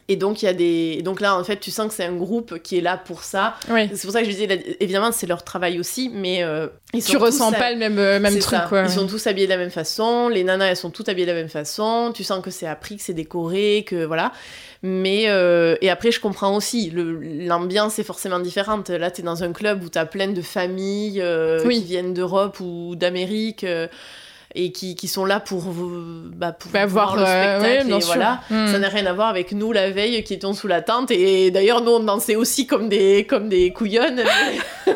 Et donc, il y a des... Et donc là, en fait, tu sens que c'est un groupe qui est là pour ça. Oui. C'est pour ça que je disais, là, évidemment, c'est leur travail aussi, mais... Euh, ils sont tu ressens pas à... le même, euh, même truc, ça. quoi. Ils sont tous habillés de la même façon. Les nanas, elles sont toutes habillées de la même façon. Tu sens que c'est appris, que c'est décoré, que voilà. Mais... Euh... Et après, je comprends aussi. Le... L'ambiance est forcément différente. Là, t'es dans un club où t'as plein de familles euh, oui. qui viennent d'Europe ou d'Amérique... Euh... et qui, qui sont là pour, bah, pour bah, voir, voir le spectacle, euh, ouais, et voilà. Mmh. Ça n'a rien à voir avec nous la veille qui étions sous la tente, et d'ailleurs nous on dansait aussi comme des, comme des couillonnes mais...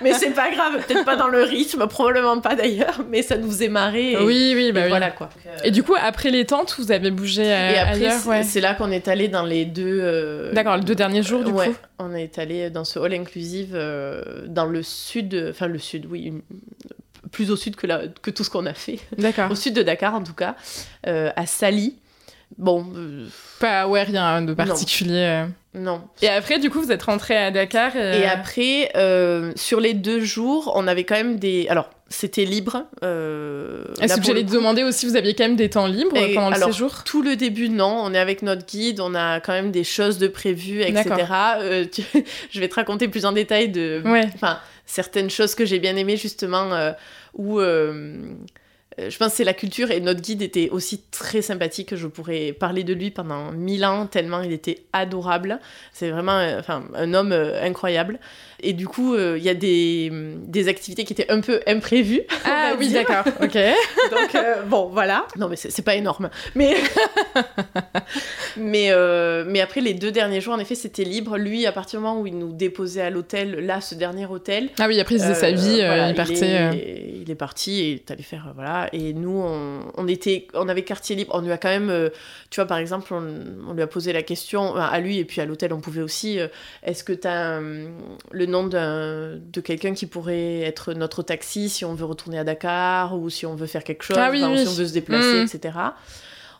mais c'est pas grave, peut-être pas dans le rythme, probablement pas d'ailleurs, mais ça nous faisait marrer et, oui, oui, bah, et oui. voilà quoi. Et du coup après les tentes vous avez bougé à, et après, ailleurs c'est, ouais. c'est là qu'on est allé dans les deux euh... d'accord, les deux derniers jours du ouais, coup on est allé dans ce hall inclusive euh, dans le sud, enfin le sud oui une... plus au sud que, la, que tout ce qu'on a fait. D'accord. Au sud de Dakar, en tout cas, euh, à Saly. Bon... Euh... Pas, ouais, rien de particulier. Non. non. Et après, du coup, vous êtes rentrés à Dakar. Et, et après, euh, sur les deux jours, on avait quand même des... Alors, c'était libre. Euh, Est-ce que j'allais te demander aussi, vous aviez quand même des temps libres et pendant alors, le séjour ? Tout le début, non. On est avec notre guide, on a quand même des choses de prévues, et cetera. Euh, tu... Je vais te raconter plus en détail de... Ouais. Enfin, certaines choses que j'ai bien aimées, justement, euh, où... Euh... Je pense que c'est la culture, et notre guide était aussi très sympathique. Je pourrais parler de lui pendant mille ans, tellement il était adorable. C'est vraiment enfin, un homme euh, incroyable. Et du coup, il euh, y a des, des activités qui étaient un peu imprévues. Ah oui, dire. d'accord, ok. Donc, euh, bon, voilà. Non, mais c'est, c'est pas énorme. Mais, mais, euh, mais après, les deux derniers jours, en effet, c'était libre. Lui, à partir du moment où il nous déposait à l'hôtel, là, ce dernier hôtel... Ah oui, après, il faisait euh, sa vie, euh, voilà, il partait... Il est, euh... il est, il est parti et t'allais faire... Euh, voilà. Et nous, on, on, était, on avait quartier libre. On lui a quand même... Euh, tu vois, par exemple, on, on lui a posé la question, à lui, et puis à l'hôtel, on pouvait aussi... Euh, est-ce que t'as euh, le nom d'un, de quelqu'un qui pourrait être notre taxi si on veut retourner à Dakar, ou si on veut faire quelque chose, ah oui, enfin, oui. ou si on veut se déplacer, mmh. et cetera.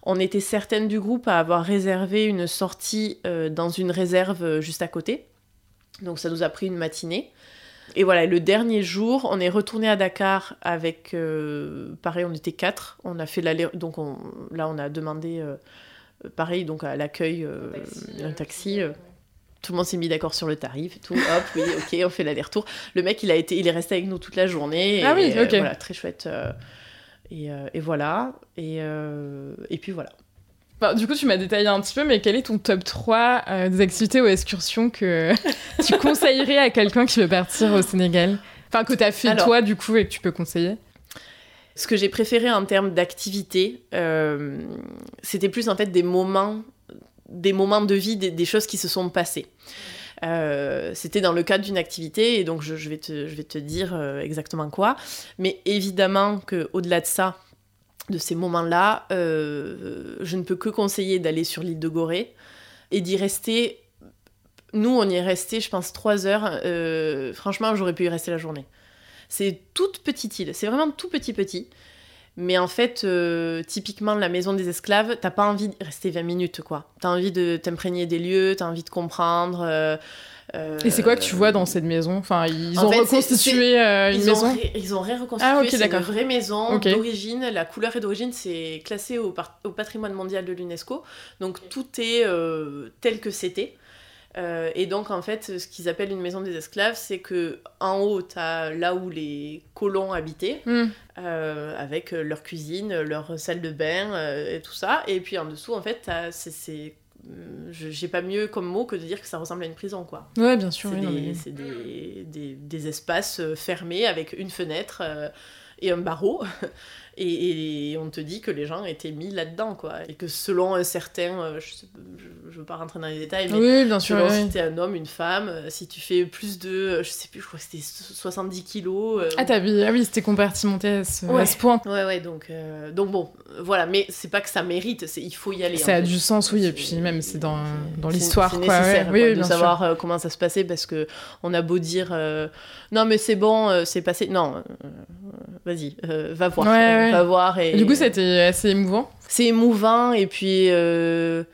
On était certaines du groupe à avoir réservé une sortie euh, dans une réserve juste à côté. Donc, ça nous a pris une matinée. Et voilà, le dernier jour, on est retourné à Dakar avec, euh, pareil, on était quatre. On a fait l'aller, donc on, là, on a demandé, euh, pareil, donc à l'accueil, euh, un taxi. Un taxi euh. Tout le monde s'est mis d'accord sur le tarif et tout. Hop, oui, ok, on fait l'aller-retour. Le mec, il a été, il est resté avec nous toute la journée. Et, ah oui, ok. Euh, voilà, très chouette. Euh, et, euh, et voilà. Et, euh, et puis voilà. Bon, du coup, tu m'as détaillé un petit peu, mais quel est ton top trois euh, des activités ou excursions que tu conseillerais à quelqu'un qui veut partir au Sénégal ? Enfin, que t'as fait Alors, toi, du coup, et que tu peux conseiller ? Ce que j'ai préféré en termes d'activités, euh, c'était plus en fait des moments, des moments de vie, des, des choses qui se sont passées. Euh, c'était dans le cadre d'une activité, et donc je, je, vais, te, je vais te dire euh, exactement quoi. Mais évidemment qu'au-delà de ça, de ces moments-là, euh, je ne peux que conseiller d'aller sur l'île de Gorée et d'y rester. Nous, on y est resté, je pense, trois heures. Euh, franchement, j'aurais pu y rester la journée. C'est toute petite île. C'est vraiment tout petit petit. Mais en fait, euh, typiquement, la maison des esclaves, t'as pas envie de rester vingt minutes, quoi. T'as envie de t'imprégner des lieux, t'as envie de comprendre... Euh, Euh... Et c'est quoi que tu vois dans cette maison ? Enfin, ils en ont fait, reconstitué c'est, c'est... Euh, une ils maison. Ont ré... Ils ont reconstitué. Ah, okay, c'est d'accord. Une vraie maison okay. d'origine. La couleur est d'origine. C'est classé au, par... au patrimoine mondial de l'UNESCO. Donc tout est euh, tel que c'était. Euh, et donc en fait, ce qu'ils appellent une maison des esclaves, c'est que en haut t'as là où les colons habitaient, mm. euh, avec leur cuisine, leur salle de bain euh, et tout ça. Et puis en dessous, en fait, t'as... c'est, c'est... Je, j'ai pas mieux comme mot que de dire que ça ressemble à une prison, quoi. Ouais, bien sûr. C'est, oui, des, non, mais... c'est des, des, des espaces fermés avec une fenêtre euh, et un barreau et, et on te dit que les gens étaient mis là-dedans, quoi, et que selon un certain, je, sais, je, je veux pas rentrer dans les détails, mais oui, bien sûr, selon oui. si t'es un homme, une femme, si tu fais plus de, je sais plus, je crois que c'était soixante-dix kilos. Euh... Ah, t'as vu, ah oui, c'était compartimenté à ce, ouais. à ce point. Ouais, ouais, donc, euh, donc bon, voilà, mais c'est pas que ça mérite, c'est, il faut y aller. Ça a fait. Du sens, oui, et puis même c'est dans, c'est, dans l'histoire, c'est, c'est quoi. Nécessaire, ouais. quoi, oui, oui, de savoir sûr. Comment ça se passait, parce que on a beau dire euh, non mais c'est bon, euh, c'est passé, non, euh, vas-y, euh, va voir, ouais, euh, ouais. va voir. Et, et du coup, ça a été assez émouvant. C'est émouvant, et puis. Euh...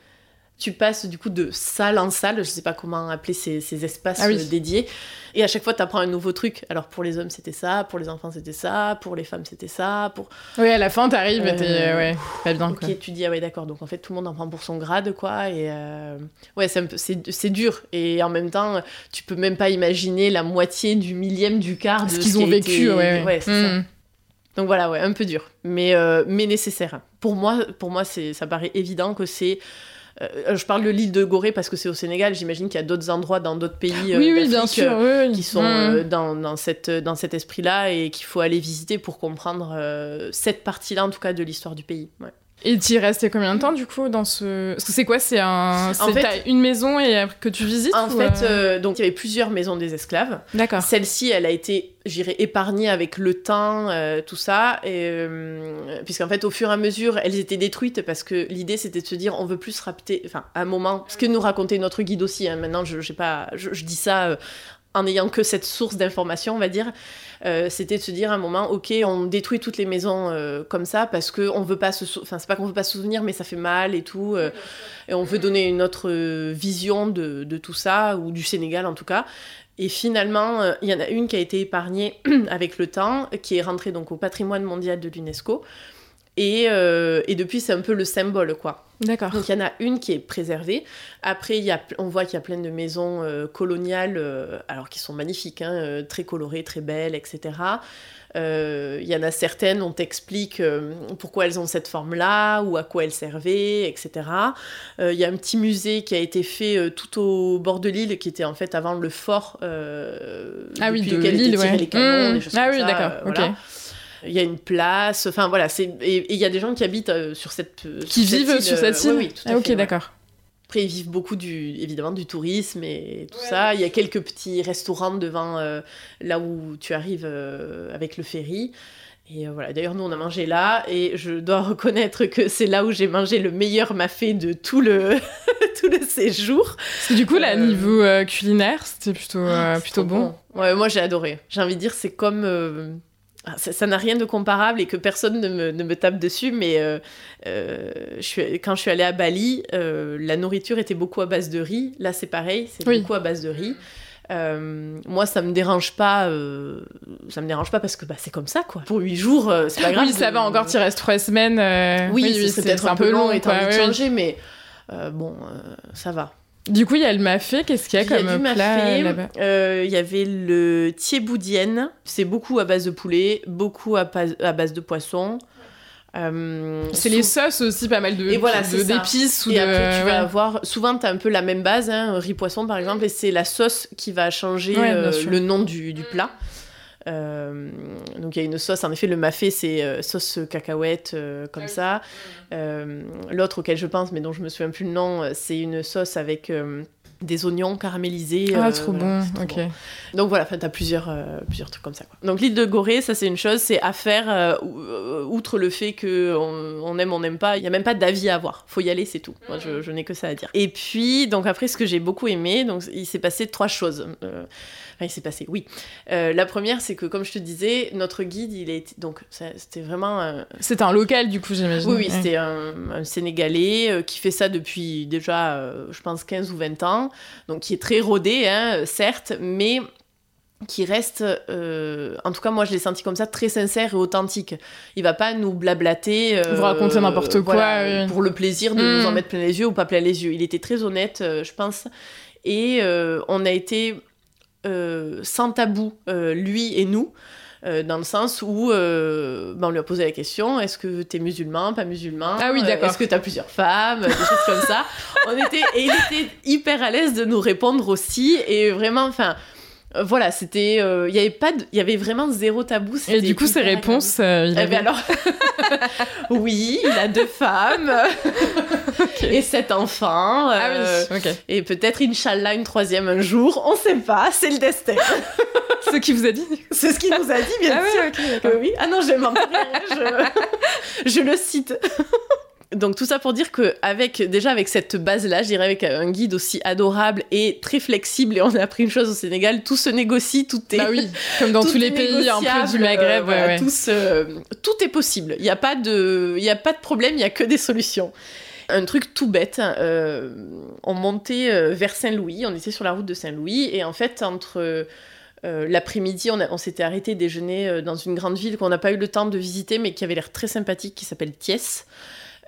Tu passes du coup de salle en salle, je sais pas comment appeler ces, ces espaces ah oui. dédiés, et à chaque fois t'apprends un nouveau truc. Alors pour les hommes c'était ça, pour les enfants c'était ça, pour les femmes c'était ça, pour... Oui, à la fin t'arrives euh... et t'es ouais, pas bien, okay, quoi. Ok, tu dis ah ouais d'accord, donc en fait tout le monde en prend pour son grade, quoi, et euh... ouais c'est, un peu, c'est, c'est dur, et en même temps tu peux même pas imaginer la moitié du millième du quart de ce, ce qu'ils ont vécu, été... ouais, ouais. ouais c'est mmh. ça. Donc voilà, ouais, un peu dur, mais, euh, mais nécessaire. Pour moi, pour moi c'est, ça paraît évident que c'est... Euh, je parle de l'île de Gorée parce que c'est au Sénégal, j'imagine qu'il y a d'autres endroits dans d'autres pays euh, oui, oui, bien sûr, euh, oui. qui sont mmh. euh, dans, dans, cette, dans cet esprit-là, et qu'il faut aller visiter pour comprendre euh, cette partie-là, en tout cas, de l'histoire du pays. Ouais. Et t'y restais combien de temps, du coup, dans ce... Parce que c'est quoi, c'est un... C'est, en fait, t'as une maison et que tu visites En ou... fait, euh, donc, il y avait plusieurs maisons des esclaves. D'accord. Celle-ci, elle a été, j'irais, épargnée avec le temps, euh, tout ça. Et, euh, puisqu'en fait, au fur et à mesure, elles étaient détruites, parce que l'idée, c'était de se dire, on veut plus rapter... Enfin, à un moment... Ce que nous racontait notre guide aussi, hein, maintenant, je, j'ai pas... je, je dis ça... Euh, en n'ayant que cette source d'information, on va dire, euh, c'était de se dire à un moment, ok, on détruit toutes les maisons euh, comme ça, parce qu'on veut pas se... Sou- enfin, c'est pas qu'on veut pas se souvenir, mais ça fait mal et tout. Euh, et on veut donner une autre vision de, de tout ça, ou du Sénégal en tout cas. Et finalement, il euh, y en a une qui a été épargnée avec le temps, qui est rentrée donc au patrimoine mondial de l'UNESCO. Et, euh, et depuis, c'est un peu le symbole, quoi. D'accord. Donc, il y en a une qui est préservée. Après, y a, on voit qu'il y a plein de maisons euh, coloniales, euh, alors qui sont magnifiques, hein, euh, très colorées, très belles, et cetera. Euh, y en a certaines, on t'explique euh, pourquoi elles ont cette forme-là, ou à quoi elles servaient, et cetera. Euh, y a un petit musée qui a été fait euh, tout au bord de l'île, qui était en fait avant le fort euh, ah oui, depuis de lequel l'île, étaient tirés ouais. les canons, mmh. des choses ah comme oui, ça. Ah oui, d'accord, euh, ok. Voilà. Il y a une place, enfin voilà, c'est... et il y a des gens qui habitent euh, sur cette euh, qui sur vivent cette île, sur cette île. Oui, oui, tout à ah, ok, fait, ouais. d'accord. Après, ils vivent beaucoup du, évidemment, du tourisme et tout ouais, ça. Ouais. Il y a quelques petits restaurants devant euh, là où tu arrives euh, avec le ferry. Et euh, voilà. D'ailleurs, nous, on a mangé là, et je dois reconnaître que c'est là où j'ai mangé le meilleur mafé de tout le tout le séjour. Parce que du coup, là, euh... niveau euh, culinaire, c'était plutôt euh, ah, plutôt bon. bon. Ouais, moi, j'ai adoré. J'ai envie de dire, c'est comme euh... Ça, ça n'a rien de comparable, et que personne ne me, ne me tape dessus, mais euh, euh, je suis, quand je suis allée à Bali, euh, la nourriture était beaucoup à base de riz. Là, c'est pareil, c'est oui. beaucoup à base de riz. Euh, moi, ça me dérange pas. Euh, ça me dérange pas parce que bah, c'est comme ça, quoi. Pour huit jours, euh, c'est pas grave. Oui, ça va encore. Tu restes trois semaines. Euh... Oui, oui, oui, c'est, c'est peut-être c'est un peu long, long et t'as envie de changer, mais euh, bon, euh, ça va. Du coup, il y a le mafé. Qu'est-ce qu'il y a comme plat? Il y a du mafé. Là-bas. Euh, il y avait le thieboudienne. C'est beaucoup à base de poulet, beaucoup à, pas, à base de poisson. Euh, c'est sous... les sauces aussi, pas mal de, et voilà, de, d'épices. Ou et de... après, tu ouais. vas avoir... Souvent, t'as un peu la même base, hein, riz-poisson, par exemple, et c'est la sauce qui va changer ouais, euh, le nom du, du plat. Euh, donc il y a une sauce, en effet le mafé c'est euh, sauce cacahuète euh, comme ça, euh, l'autre auquel je pense mais dont je me souviens plus le nom, c'est une sauce avec euh, des oignons caramélisés. Ah euh, trop, voilà, bon. Okay. trop bon. Donc voilà, t'as plusieurs, euh, plusieurs trucs comme ça, quoi. Donc l'île de Gorée, ça c'est une chose, c'est à faire, euh, outre le fait qu'on on aime, on n'aime pas, il n'y a même pas d'avis à avoir, faut y aller, c'est tout. Moi je, je n'ai que ça à dire. Et puis donc après, ce que j'ai beaucoup aimé, donc, il s'est passé trois choses. euh, Enfin, il s'est passé, oui. Euh, la première, c'est que, comme je te disais, notre guide, il a été... Donc, ça, c'était vraiment... Euh... C'était un local, du coup, j'imagine. Oui, oui, ouais. C'était un, un Sénégalais euh, qui fait ça depuis déjà, euh, je pense, quinze ou vingt ans. Donc, qui est très rodé, hein, certes, mais... qui reste, euh, en tout cas moi je l'ai senti comme ça, très sincère et authentique. Il va pas nous blablater, euh, vous raconter n'importe euh, quoi, voilà, oui. pour le plaisir de mmh. nous en mettre plein les yeux ou pas plein les yeux. Il était très honnête, euh, je pense, et euh, on a été euh, sans tabou, euh, lui et nous. Euh, dans le sens où euh, ben on lui a posé la question, est-ce que t'es musulman, pas musulman, ah oui, d'accord. Euh, est-ce que t'as plusieurs femmes, des choses comme ça. On était, et il était hyper à l'aise de nous répondre aussi, et vraiment, enfin, Euh, voilà, c'était, il euh, y avait pas, il y avait vraiment zéro tabou. Et du coup, ses réponses, euh, il avait... eh ben alors, oui, il a deux femmes okay. et sept enfants. Ah euh, oui, ok. Et peut-être, Inch'Allah, une troisième un jour. On sait pas, c'est le destin. C'est ce qu'il vous a dit. C'est ce qu'il nous a dit, bien ah sûr. Ouais, okay, euh, oui. Ah non, je m'en prie, je... je le cite. Donc tout ça pour dire que avec, déjà avec cette base-là, je dirais avec un guide aussi adorable et très flexible, et on a appris une chose au Sénégal, tout se négocie, tout est... Bah oui, comme dans tous les pays un peu du Maghreb, euh, ouais, ouais. Tout, se, tout est possible, il n'y a, a pas de problème, il n'y a que des solutions. Un truc tout bête, euh, on montait vers Saint-Louis, on était sur la route de Saint-Louis, et en fait entre... Euh, l'après-midi, on, a, on s'était arrêté déjeuner euh, dans une grande ville qu'on n'a pas eu le temps de visiter, mais qui avait l'air très sympathique, qui s'appelle Thiès.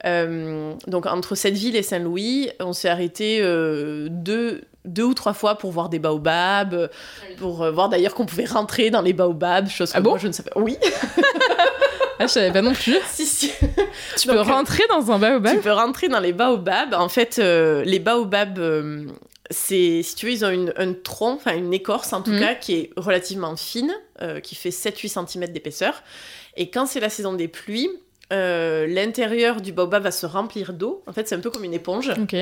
Euh, donc, entre cette ville et Saint-Louis, on s'est arrêté euh, deux, deux ou trois fois pour voir des baobabs, pour euh, voir d'ailleurs qu'on pouvait rentrer dans les baobabs, chose que ah bon moi, je ne savais pas. Oui. Ah, je savais pas non plus. Si, si. Tu donc, peux rentrer dans un baobab ? Tu peux rentrer dans les baobabs. En fait, euh, les baobabs... Euh, c'est, si tu veux, ils ont une, un tronc, enfin une écorce en tout mmh. cas, qui est relativement fine, euh, qui fait sept à huit centimètres d'épaisseur. Et quand c'est la saison des pluies, euh, l'intérieur du baobab va se remplir d'eau. En fait, c'est un peu comme une éponge. Ok.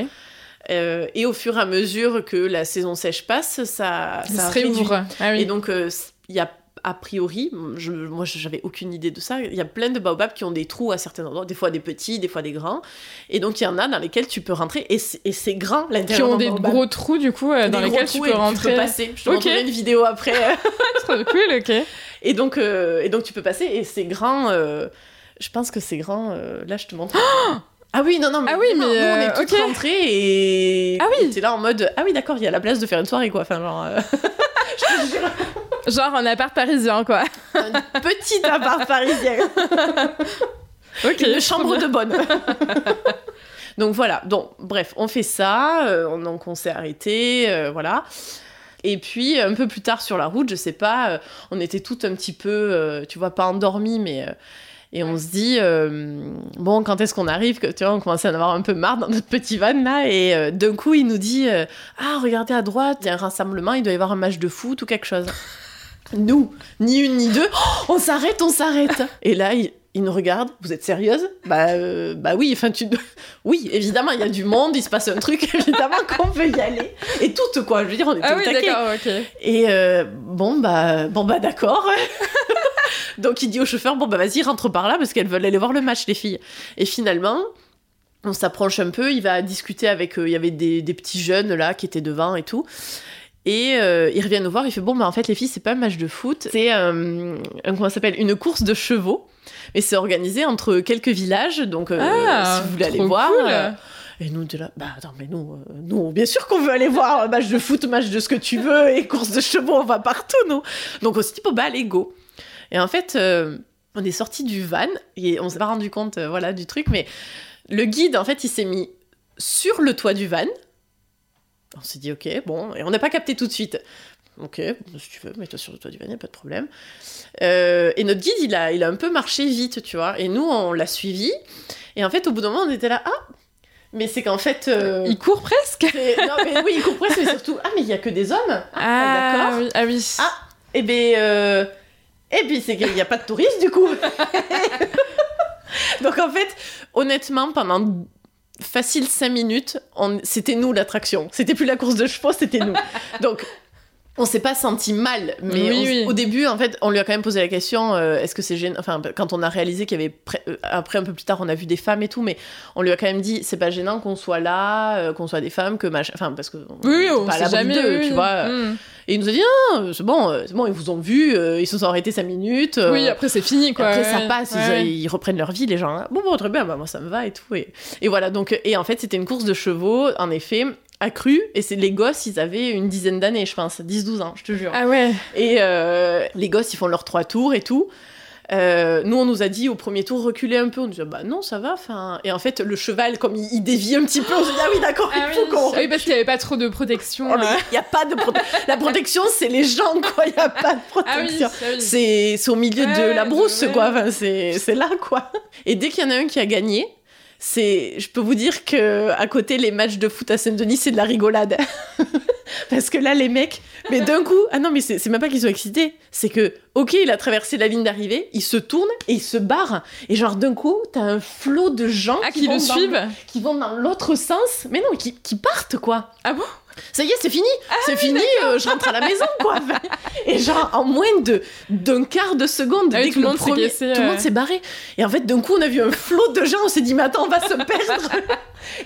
Euh, et au fur et à mesure que la saison sèche passe, ça, ça réduit. Ah, oui. Et donc, il euh, y a a priori, je, moi j'avais aucune idée de ça, il y a plein de baobabs qui ont des trous à certains endroits, des fois des petits, des fois des grands, et donc il y en a dans lesquels tu peux rentrer, et c'est, et c'est grand l'intérieur d'un baobab. Qui ont des baobab. Gros trous du coup, euh, dans lesquels tu peux rentrer. Tu peux passer, je te montrerai okay. une vidéo après. Trop cool, ok. Et donc, euh, et donc tu peux passer, et c'est grand, euh, je pense que c'est grand, euh, là je te montre. Ah oui, non, non, mais, ah oui, mais non, euh, nous, on est toutes okay. rentrées, et ah oui. t'es là en mode, ah oui d'accord, il y a la place de faire une soirée quoi, enfin genre... Euh... je te jure. Genre un appart parisien, quoi. Un petit appart parisien. Ok. Une chambre de bonne. Donc voilà. Donc bref, on fait ça. Euh, donc on s'est arrêté, euh, voilà. Et puis un peu plus tard sur la route, je sais pas, euh, on était toutes un petit peu, euh, tu vois, pas endormies, mais euh, et on se dit euh, bon, quand est-ce qu'on arrive que, tu vois, on commençait à en avoir un peu marre dans notre petit van là. Et euh, d'un coup, il nous dit euh, ah regardez à droite, il y a un rassemblement, il doit y avoir un match de foot ou quelque chose. Nous, ni une ni deux, oh, on s'arrête, on s'arrête. Et là, il, il nous regarde, vous êtes sérieuse ? Bah, euh, bah oui, enfin tu, oui, évidemment, il y a du monde, il se passe un truc, évidemment qu'on peut y aller. Et toutes quoi, je veux dire, on était ah au oui, taquet. D'accord, okay. Et euh, bon bah, bon bah d'accord. Donc il dit au chauffeur, bon bah vas-y, rentre par là parce qu'elles veulent aller voir le match, les filles. Et finalement, on s'approche un peu, il va discuter avec, euh, il y avait des, des petits jeunes là qui étaient devant et tout. Et euh, il revient nous voir, il fait bon bah en fait les filles c'est pas un match de foot, c'est euh, comment ça s'appelle, une course de chevaux, mais c'est organisé entre quelques villages, donc euh, ah, si vous voulez aller voir. Cool. Euh, et nous de là, bah attends mais nous, euh, nous bien sûr qu'on veut aller voir match de foot, match de ce que tu veux et course de chevaux, on va partout nous. Donc on s'est dit bon bah allez go. Et en fait euh, on est sortis du van et on s'est pas rendu compte euh, voilà du truc, mais le guide en fait il s'est mis sur le toit du van. On s'est dit, ok, bon, et on n'a pas capté tout de suite. Ok, si tu veux, mets-toi sur le toit du van, il n'y a pas de problème. Euh, et notre guide, il a, il a un peu marché vite, tu vois. Et nous, on l'a suivi. Et en fait, au bout d'un moment, on était là, ah, mais c'est qu'en fait... Euh, il court presque. Non, mais oui, il court presque, mais surtout, ah, mais il n'y a que des hommes. Ah, ah d'accord. Oui, ah oui. Ah, et bien, euh, et bien c'est qu'il n'y a pas de touristes, du coup. Donc, en fait, honnêtement, pendant... facile cinq minutes, on... c'était nous l'attraction. C'était plus la course de chevaux, c'était nous. Donc, on s'est pas senti mal. Mais oui, on... oui. Au début, en fait, on lui a quand même posé la question, euh, est-ce que c'est gênant ? Enfin, quand on a réalisé qu'il y avait... Pré... Après, un peu plus tard, on a vu des femmes et tout, mais on lui a quand même dit, c'est pas gênant qu'on soit là, euh, qu'on soit des femmes, que machin... Enfin, parce que... Oui, on ne sait jamais. D'eux, oui. Tu vois. Mmh. Et il nous a dit, non, c'est bon, c'est bon, ils vous ont vu, euh, ils se sont arrêtés cinq minutes. Euh, oui, après c'est fini, quoi. Après ouais, ça passe, ouais. ils, ils reprennent leur vie, les gens. Hein. Bon, bon, très bien, bah, moi ça me va et tout. Et, et voilà, donc, et en fait c'était une course de chevaux, en effet, accrue. Et c'est, les gosses, ils avaient une dizaine d'années, je pense, dix douze ans, je te jure. Ah ouais. Et euh, les gosses, ils font leurs trois tours et tout. Euh, nous, on nous a dit au premier tour, reculer un peu. On disait, bah non, ça va. Fin... Et en fait, le cheval, comme il, il dévie un petit peu, on se dit, ah oui, d'accord, ah, il faut oui, qu'on. Oui, parce qu'il n'y avait pas trop de protection. Il oh, n'y a pas de protection. La protection, c'est les jambes, quoi. Il n'y a pas de protection. Ah, oui, oui. C'est, c'est au milieu ouais, de la brousse, ouais. quoi. Enfin, c'est, c'est là, quoi. Et dès qu'il y en a un qui a gagné, c'est... je peux vous dire qu'à côté, les matchs de foot à Saint-Denis, c'est de la rigolade. Parce que là, les mecs, mais d'un coup, ah non, mais c'est, c'est même pas qu'ils sont excités, c'est que, ok, il a traversé la ligne d'arrivée, il se tourne et il se barre. Et genre, d'un coup, t'as un flot de gens ah, qui, qui vont le suivent, dans, qui vont dans l'autre sens, mais non, qui, qui partent, quoi. Ah bon? Ça y est, c'est fini, ah, c'est oui, fini, euh, je rentre à la maison, quoi. Et genre, en moins de, d'un quart de seconde, ah, dès oui, que le premier, tout le euh... monde s'est barré. Et en fait, d'un coup, on a vu un flot de gens, on s'est dit, mais attends, on va se perdre.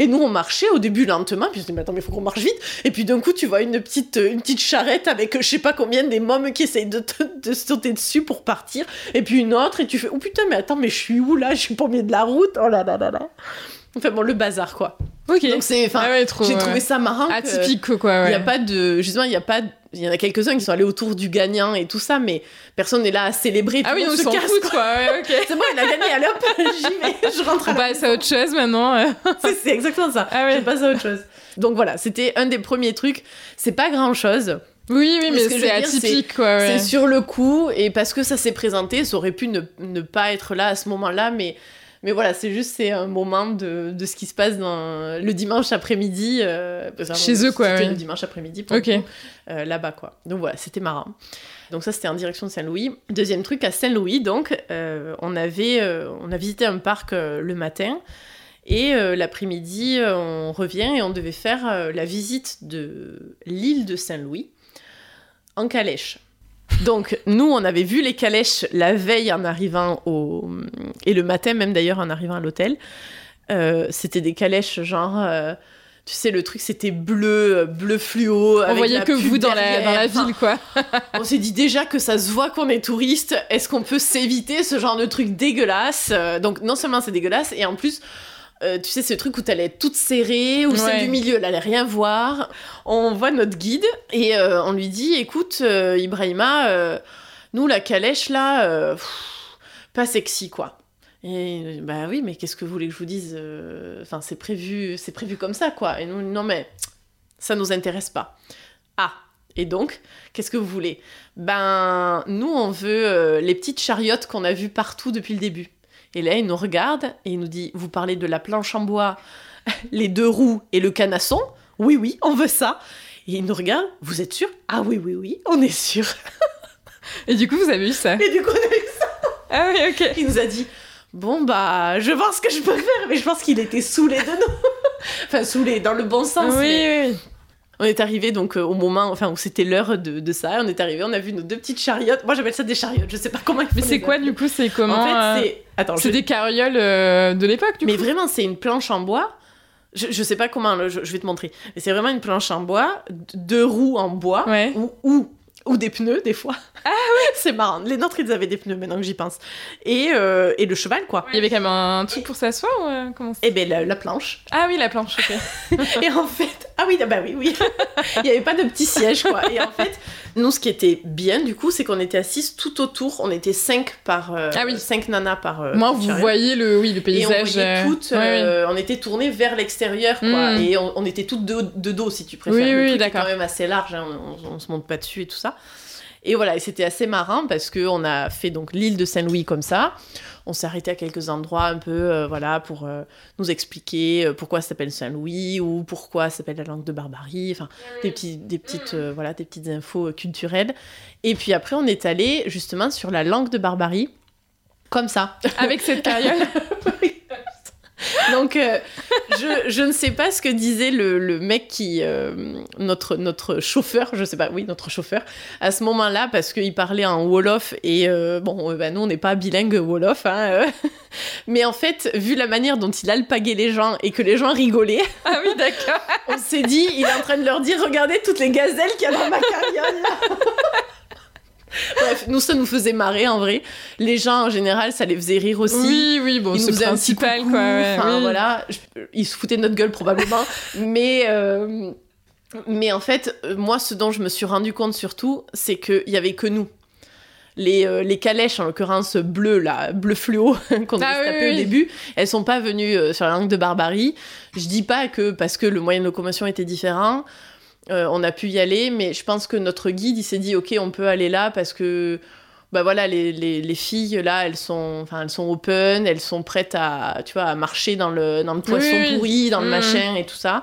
Et nous, on marchait au début lentement, puis on s'est dit, mais attends, mais faut qu'on marche vite. Et puis d'un coup, tu vois une petite, une petite charrette avec je sais pas combien des mômes qui essayent de, te, de sauter dessus pour partir. Et puis une autre, et tu fais, oh putain, mais attends, mais je suis où là? Je suis pas au milieu de la route, oh là là là là. Enfin bon, le bazar, quoi. Okay. Donc c'est, enfin, ah ouais, trop, j'ai trouvé ouais. ça marrant. Atypique, que, quoi. Il ouais. y a pas de, justement, il y a pas, il y en a quelques-uns qui sont allés autour du gagnant et tout ça, mais personne n'est là à célébrer. Ah oui, on se casse, quoi. quoi. Ouais, okay. C'est bon, il a gagné, allez hop, j'y vais, je rentre. À on passe à autre chose maintenant. c'est, c'est exactement ça. Ah ouais. Je passe à autre chose. Donc voilà, c'était un des premiers trucs. C'est pas grand-chose. Oui, oui, mais ce que c'est atypique, c'est, quoi. Ouais. C'est sur le coup, et parce que ça s'est présenté, ça aurait pu ne, ne pas être là à ce moment-là, mais. Mais voilà, c'est juste c'est un moment de, de ce qui se passe dans, le dimanche après-midi. Euh, Chez bon, eux, quoi. C'était ouais. le dimanche après-midi, pour okay. coup, euh, là-bas, quoi. Donc voilà, c'était marrant. Donc ça, c'était en direction de Saint-Louis. Deuxième truc, à Saint-Louis, donc, euh, on, avait, euh, on a visité un parc euh, le matin. Et euh, l'après-midi, euh, on revient et on devait faire euh, la visite de l'île de Saint-Louis en calèche. Donc, nous, on avait vu les calèches la veille en arrivant au... Et le matin, même d'ailleurs, en arrivant à l'hôtel. Euh, c'était des calèches genre... Euh, tu sais, le truc, c'était bleu, bleu fluo. On voyait que vous dans la, dans la ville, quoi. On s'est dit déjà que ça se voit qu'on est touriste. Est-ce qu'on peut s'éviter ce genre de truc dégueulasse? Donc, non seulement c'est dégueulasse, et en plus... Euh, tu sais, ce truc où t'allais être toute serrée, où ouais. celle du milieu, elle allait rien voir. On voit notre guide et euh, on lui dit, écoute, euh, Ibrahima, euh, nous, la calèche, là, euh, pff, pas sexy, quoi. Et bah oui, mais qu'est-ce que vous voulez que je vous dise? Enfin, c'est prévu, c'est prévu comme ça, quoi. Et nous, non, mais ça nous intéresse pas. Ah, et donc, qu'est-ce que vous voulez? Ben, nous, on veut euh, les petites chariotes qu'on a vues partout depuis le début. Et là, il nous regarde et il nous dit, vous parlez de la planche en bois, les deux roues et le canasson? Oui, oui, on veut ça. Et il nous regarde, vous êtes sûr? Ah oui, oui, oui, on est sûr. Et du coup, vous avez eu ça? Et du coup, on a eu ça. Ah oui, ok. Il nous a dit, bon, bah, je vois ce que je peux faire, mais je pense qu'il était saoulé de nous. Enfin, saoulé dans le bon sens. Oui, mais... oui. On est arrivé donc euh, au moment, enfin où c'était l'heure de, de ça, on est arrivé, on a vu nos deux petites chariotes. Moi j'appelle ça des chariotes, je sais pas comment. Mais c'est quoi du coup, c'est comment? En fait, c'est, attends, c'est je... des carrioles euh, de l'époque du mais coup. Mais vraiment, c'est une planche en bois. Je, je sais pas comment, là, je, je vais te montrer. Mais c'est vraiment une planche en bois, deux roues en bois, ouais. ou, ou ou des pneus des fois. Ah ouais, c'est marrant. Les nôtres ils avaient des pneus maintenant que j'y pense. Et euh, et le cheval quoi. Ouais. Il y avait quand même un truc et... pour s'asseoir ou euh, comment c'est... Eh ben la, la planche. Ah oui, la planche. Okay. Et en fait. Ah oui, bah oui, oui. Il y avait pas de petit siège, quoi. Et en fait, nous, ce qui était bien, du coup, c'est qu'on était assises tout autour. On était cinq par... Euh, ah oui. Cinq nanas par... Euh, Moi, vous voyez le, oui, le paysage. Et on voyait euh... toutes... Euh, oui, oui. On était tournées vers l'extérieur, quoi. Mmh. Et on, on était toutes de, de dos, si tu préfères. Oui, le oui, truc d'accord. Est quand même assez large. Hein. On, on, on se monte pas dessus et tout ça. Et voilà, et c'était assez marrant parce qu'on a fait donc l'île de Saint-Louis comme ça. On s'est arrêté à quelques endroits un peu euh, voilà, pour euh, nous expliquer pourquoi ça s'appelle Saint-Louis ou pourquoi ça s'appelle la langue de Barbarie. Enfin, des, petits, des, petites, euh, voilà, des petites infos culturelles. Et puis après, on est allé justement sur la langue de Barbarie, comme ça. Avec cette carriole. Donc, euh, je, je ne sais pas ce que disait le, le mec qui... Euh, notre, notre chauffeur, je sais pas, oui, notre chauffeur, à ce moment-là, parce qu'il parlait en Wolof, et euh, bon, euh, bah, nous, on n'est pas bilingue Wolof, hein, euh, mais en fait, vu la manière dont il alpaguait les gens, et que les gens rigolaient... Ah oui, d'accord. On s'est dit, il est en train de leur dire, regardez toutes les gazelles qu'il y a dans ma carriole, là. Bref, nous, ça nous faisait marrer, en vrai. Les gens, en général, ça les faisait rire aussi. Oui, oui, bon, ils c'est nous principal, coucou, quoi. Ouais, oui. Voilà, je, ils se foutaient de notre gueule, probablement. mais, euh, mais en fait, moi, ce dont je me suis rendu compte, surtout, c'est qu'il n'y avait que nous. Les, euh, les calèches, en l'occurrence bleues, là, bleu fluo, qu'on devait ah, se taper oui, au oui. début, elles sont pas venues euh, sur la langue de Barbarie. Je dis pas que parce que le moyen de locomotion était différent... Euh, on a pu y aller, mais je pense que notre guide, il s'est dit, ok, on peut aller là parce que, bah voilà, les, les, les filles là, elles sont, enfin, elles sont open, elles sont prêtes à, tu vois, à marcher dans le, dans le poisson oui, pourri, dans mmh. le machin et tout ça.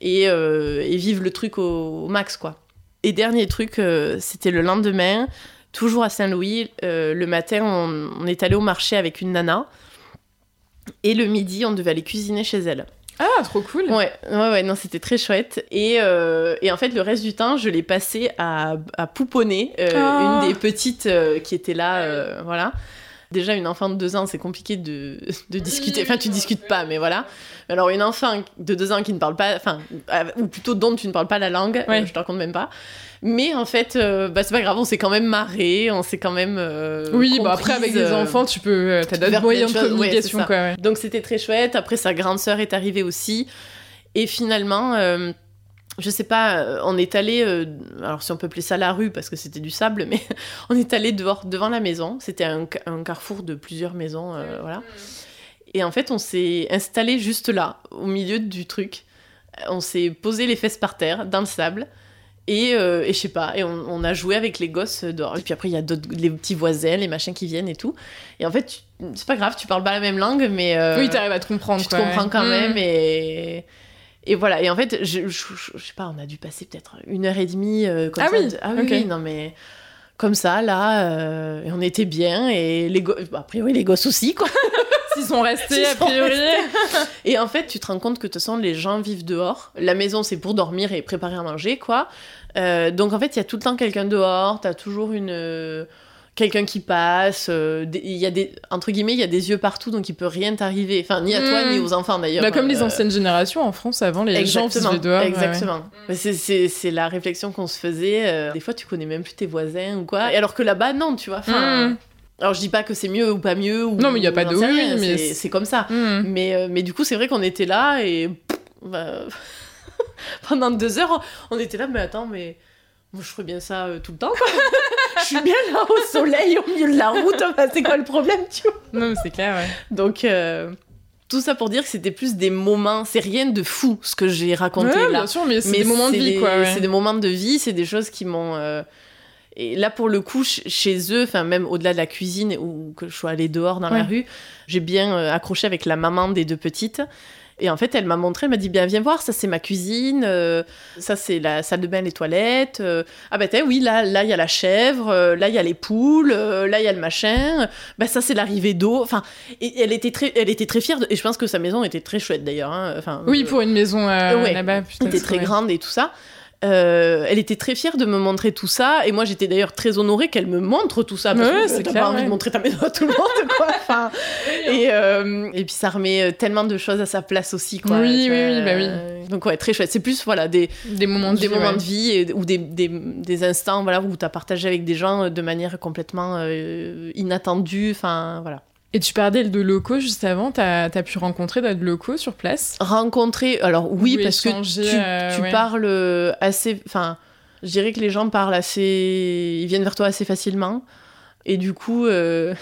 et, euh, et vivre le truc au, au max, quoi. Et dernier truc, euh, c'était le lendemain, toujours à Saint-Louis, euh, le matin, on, on est allé au marché avec une nana, et le midi, on devait aller cuisiner chez elle. Ah, trop cool. Ouais, ouais, ouais, non, c'était très chouette. Et, euh, et en fait, le reste du temps, je l'ai passé à, à pouponner euh, oh. une des petites euh, qui était là, euh, voilà. Déjà, une enfant de deux ans, c'est compliqué de, de discuter. Enfin, tu discutes pas, mais voilà. Alors, une enfant de deux ans qui ne parle pas, enfin, ou plutôt dont tu ne parles pas la langue, ouais. euh, je te raconte même pas. Mais en fait, euh, bah, c'est pas grave, on s'est quand même marré, on s'est quand même. Euh, oui, comprise, bah après, avec des euh, enfants, tu peux. Euh, t'as d'autres moyens de communication, ouais, quoi. Ouais. Donc, c'était très chouette. Après, sa grande sœur est arrivée aussi. Et finalement. Euh, Je sais pas, on est allé, euh, alors si on peut appeler ça la rue parce que c'était du sable, mais on est allé dehors devant la maison. C'était un, un carrefour de plusieurs maisons, euh, voilà. Et en fait, on s'est installé juste là, au milieu du truc. On s'est posé les fesses par terre, dans le sable, et, euh, et je sais pas, et on, on a joué avec les gosses dehors. Et puis après, il y a d'autres, les petits voisins, les machins qui viennent et tout. Et en fait, tu, c'est pas grave, tu parles pas la même langue, mais. Euh, oui, t'arrives à te comprendre. Tu quoi, te comprends ouais. quand mmh. même et. Et voilà, et en fait, je, je, je, je sais pas, on a dû passer peut-être une heure et demie euh, comme ah ça. Oui, ah oui, okay. oui, non mais comme ça, là, euh, et on était bien, et les go- bah, a priori les gosses aussi, quoi. S'ils sont restés, S'ils a priori. Restés. Et en fait, tu te rends compte que de toute façon, les gens vivent dehors. La maison, c'est pour dormir et préparer à manger, quoi. Euh, donc en fait, il y a tout le temps quelqu'un dehors, t'as toujours une... Euh, quelqu'un qui passe, il euh, y a des entre guillemets il y a des yeux partout donc il peut rien t'arriver, enfin ni à mmh. toi ni aux enfants d'ailleurs. Bah, comme euh... les anciennes générations en France avant les exactement, gens vivaient dehors. Exactement. Ouais, ouais. C'est c'est c'est la réflexion qu'on se faisait. Des fois tu connais même plus tes voisins ou quoi. Et alors que là-bas non tu vois. Enfin. Mmh. Alors je dis pas que c'est mieux ou pas mieux. Ou, non mais il y a pas de oui mais c'est, c'est comme ça. Mmh. Mais mais du coup c'est vrai qu'on était là et bah... pendant deux heures on était là mais attends mais moi je ferais bien ça euh, tout le temps quoi. Je suis bien là au soleil, au milieu de la route, enfin, c'est quoi le problème, tu vois ? Non, mais c'est clair, ouais. Donc, euh, tout ça pour dire que c'était plus des moments, c'est rien de fou, ce que j'ai raconté ouais, là. Bien sûr, mais c'est mais des moments c'est de vie, des, quoi. Ouais. C'est des moments de vie, c'est des choses qui m'ont... Euh... Et là, pour le coup, ch- chez eux, enfin, même au-delà de la cuisine, ou que je sois allée dehors dans ouais. la rue, j'ai bien euh, accroché avec la maman des deux petites. Et en fait, elle m'a montré, elle m'a dit, bien, viens voir, ça, c'est ma cuisine, euh, ça, c'est la salle de bain, les toilettes. Euh, ah ben, t'es, oui, là, là, il y a la chèvre, euh, là, il y a les poules, euh, là, il y a le machin. Euh, ben, ça, c'est l'arrivée d'eau. Enfin, et, elle, était très, elle était très fière. De, et je pense que sa maison était très chouette, d'ailleurs. Hein, enfin, oui, euh, pour une maison euh, ouais, là-bas. Putain, elle était très ouais. grande et tout ça. Euh, elle était très fière de me montrer tout ça. Et moi, j'étais d'ailleurs très honorée qu'elle me montre tout ça. Parce ouais, que c'est t'as clair, pas envie ouais. de montrer ta maison à tout le monde, quoi. Enfin, et, euh, et puis, ça remet tellement de choses à sa place aussi, quoi. Oui, oui, oui, bah oui. Donc, ouais, très chouette. C'est plus, voilà, des, des moments de des vie, moments ouais. de vie et, ou des, des, des instants voilà, où t'as partagé avec des gens de manière complètement euh, inattendue. Enfin, voilà. Et tu parlais de locaux juste avant, t'as, t'as pu rencontrer d'autres locaux sur place ? Rencontrer, alors oui, oui parce changer, que tu, euh, tu ouais. parles assez... Enfin, je dirais que les gens parlent assez... Ils viennent vers toi assez facilement. Et du coup, euh,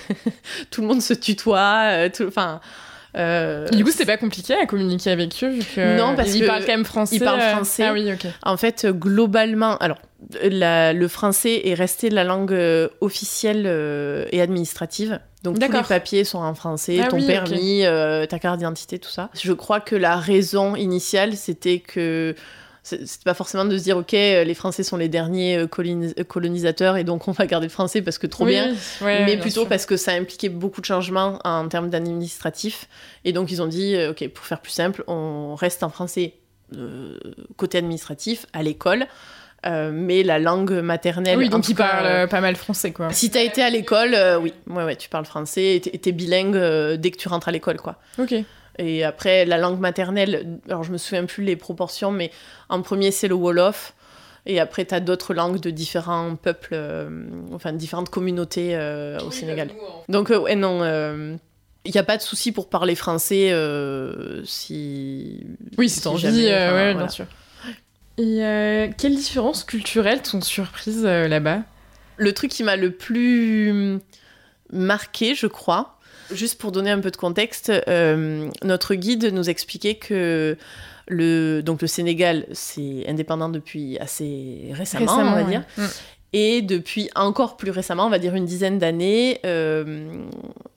tout le monde se tutoie. Enfin... Euh, du coup, c'est pas compliqué à communiquer avec eux vu que... Non, parce qu'ils parlent quand même français. Ils parlent français. Ah oui, ok. En fait, globalement... Alors, la, le français est resté la langue officielle et administrative. Donc D'accord. tous les papiers sont en français, ah ton oui, permis, okay. euh, ta carte d'identité, tout ça. Je crois que la raison initiale, c'était que... C'était pas forcément de se dire, ok, les Français sont les derniers colonis- colonisateurs et donc on va garder le français parce que trop oui, bien. Ouais, mais plutôt sûr. Parce que ça impliquait beaucoup de changements en termes d'administratif. Et donc ils ont dit, ok, pour faire plus simple, on reste en français euh, côté administratif, à l'école. Euh, mais la langue maternelle... Oui, donc ils parlent euh, pas mal français, quoi. Si t'as été à l'école, euh, oui, ouais, ouais, tu parles français et t'es, t'es bilingue euh, dès que tu rentres à l'école, quoi. Ok. Et après, la langue maternelle, alors je me souviens plus les proportions, mais en premier, c'est le Wolof. Et après, t'as d'autres langues de différents peuples, euh, enfin, de différentes communautés euh, au oui, Sénégal. Donc, euh, ouais, non... Euh, il n'y a pas de souci pour parler français euh, si... Oui, si t'en dis, oui, bien sûr. Et euh, quelles différences culturelles t'ont surprise euh, là-bas ? Le truc qui m'a le plus marqué, je crois, juste pour donner un peu de contexte, euh, notre guide nous expliquait que le, donc le Sénégal, c'est indépendant depuis assez récemment, récemment on va dire, ouais. Et depuis encore plus récemment, on va dire une dizaine d'années, euh,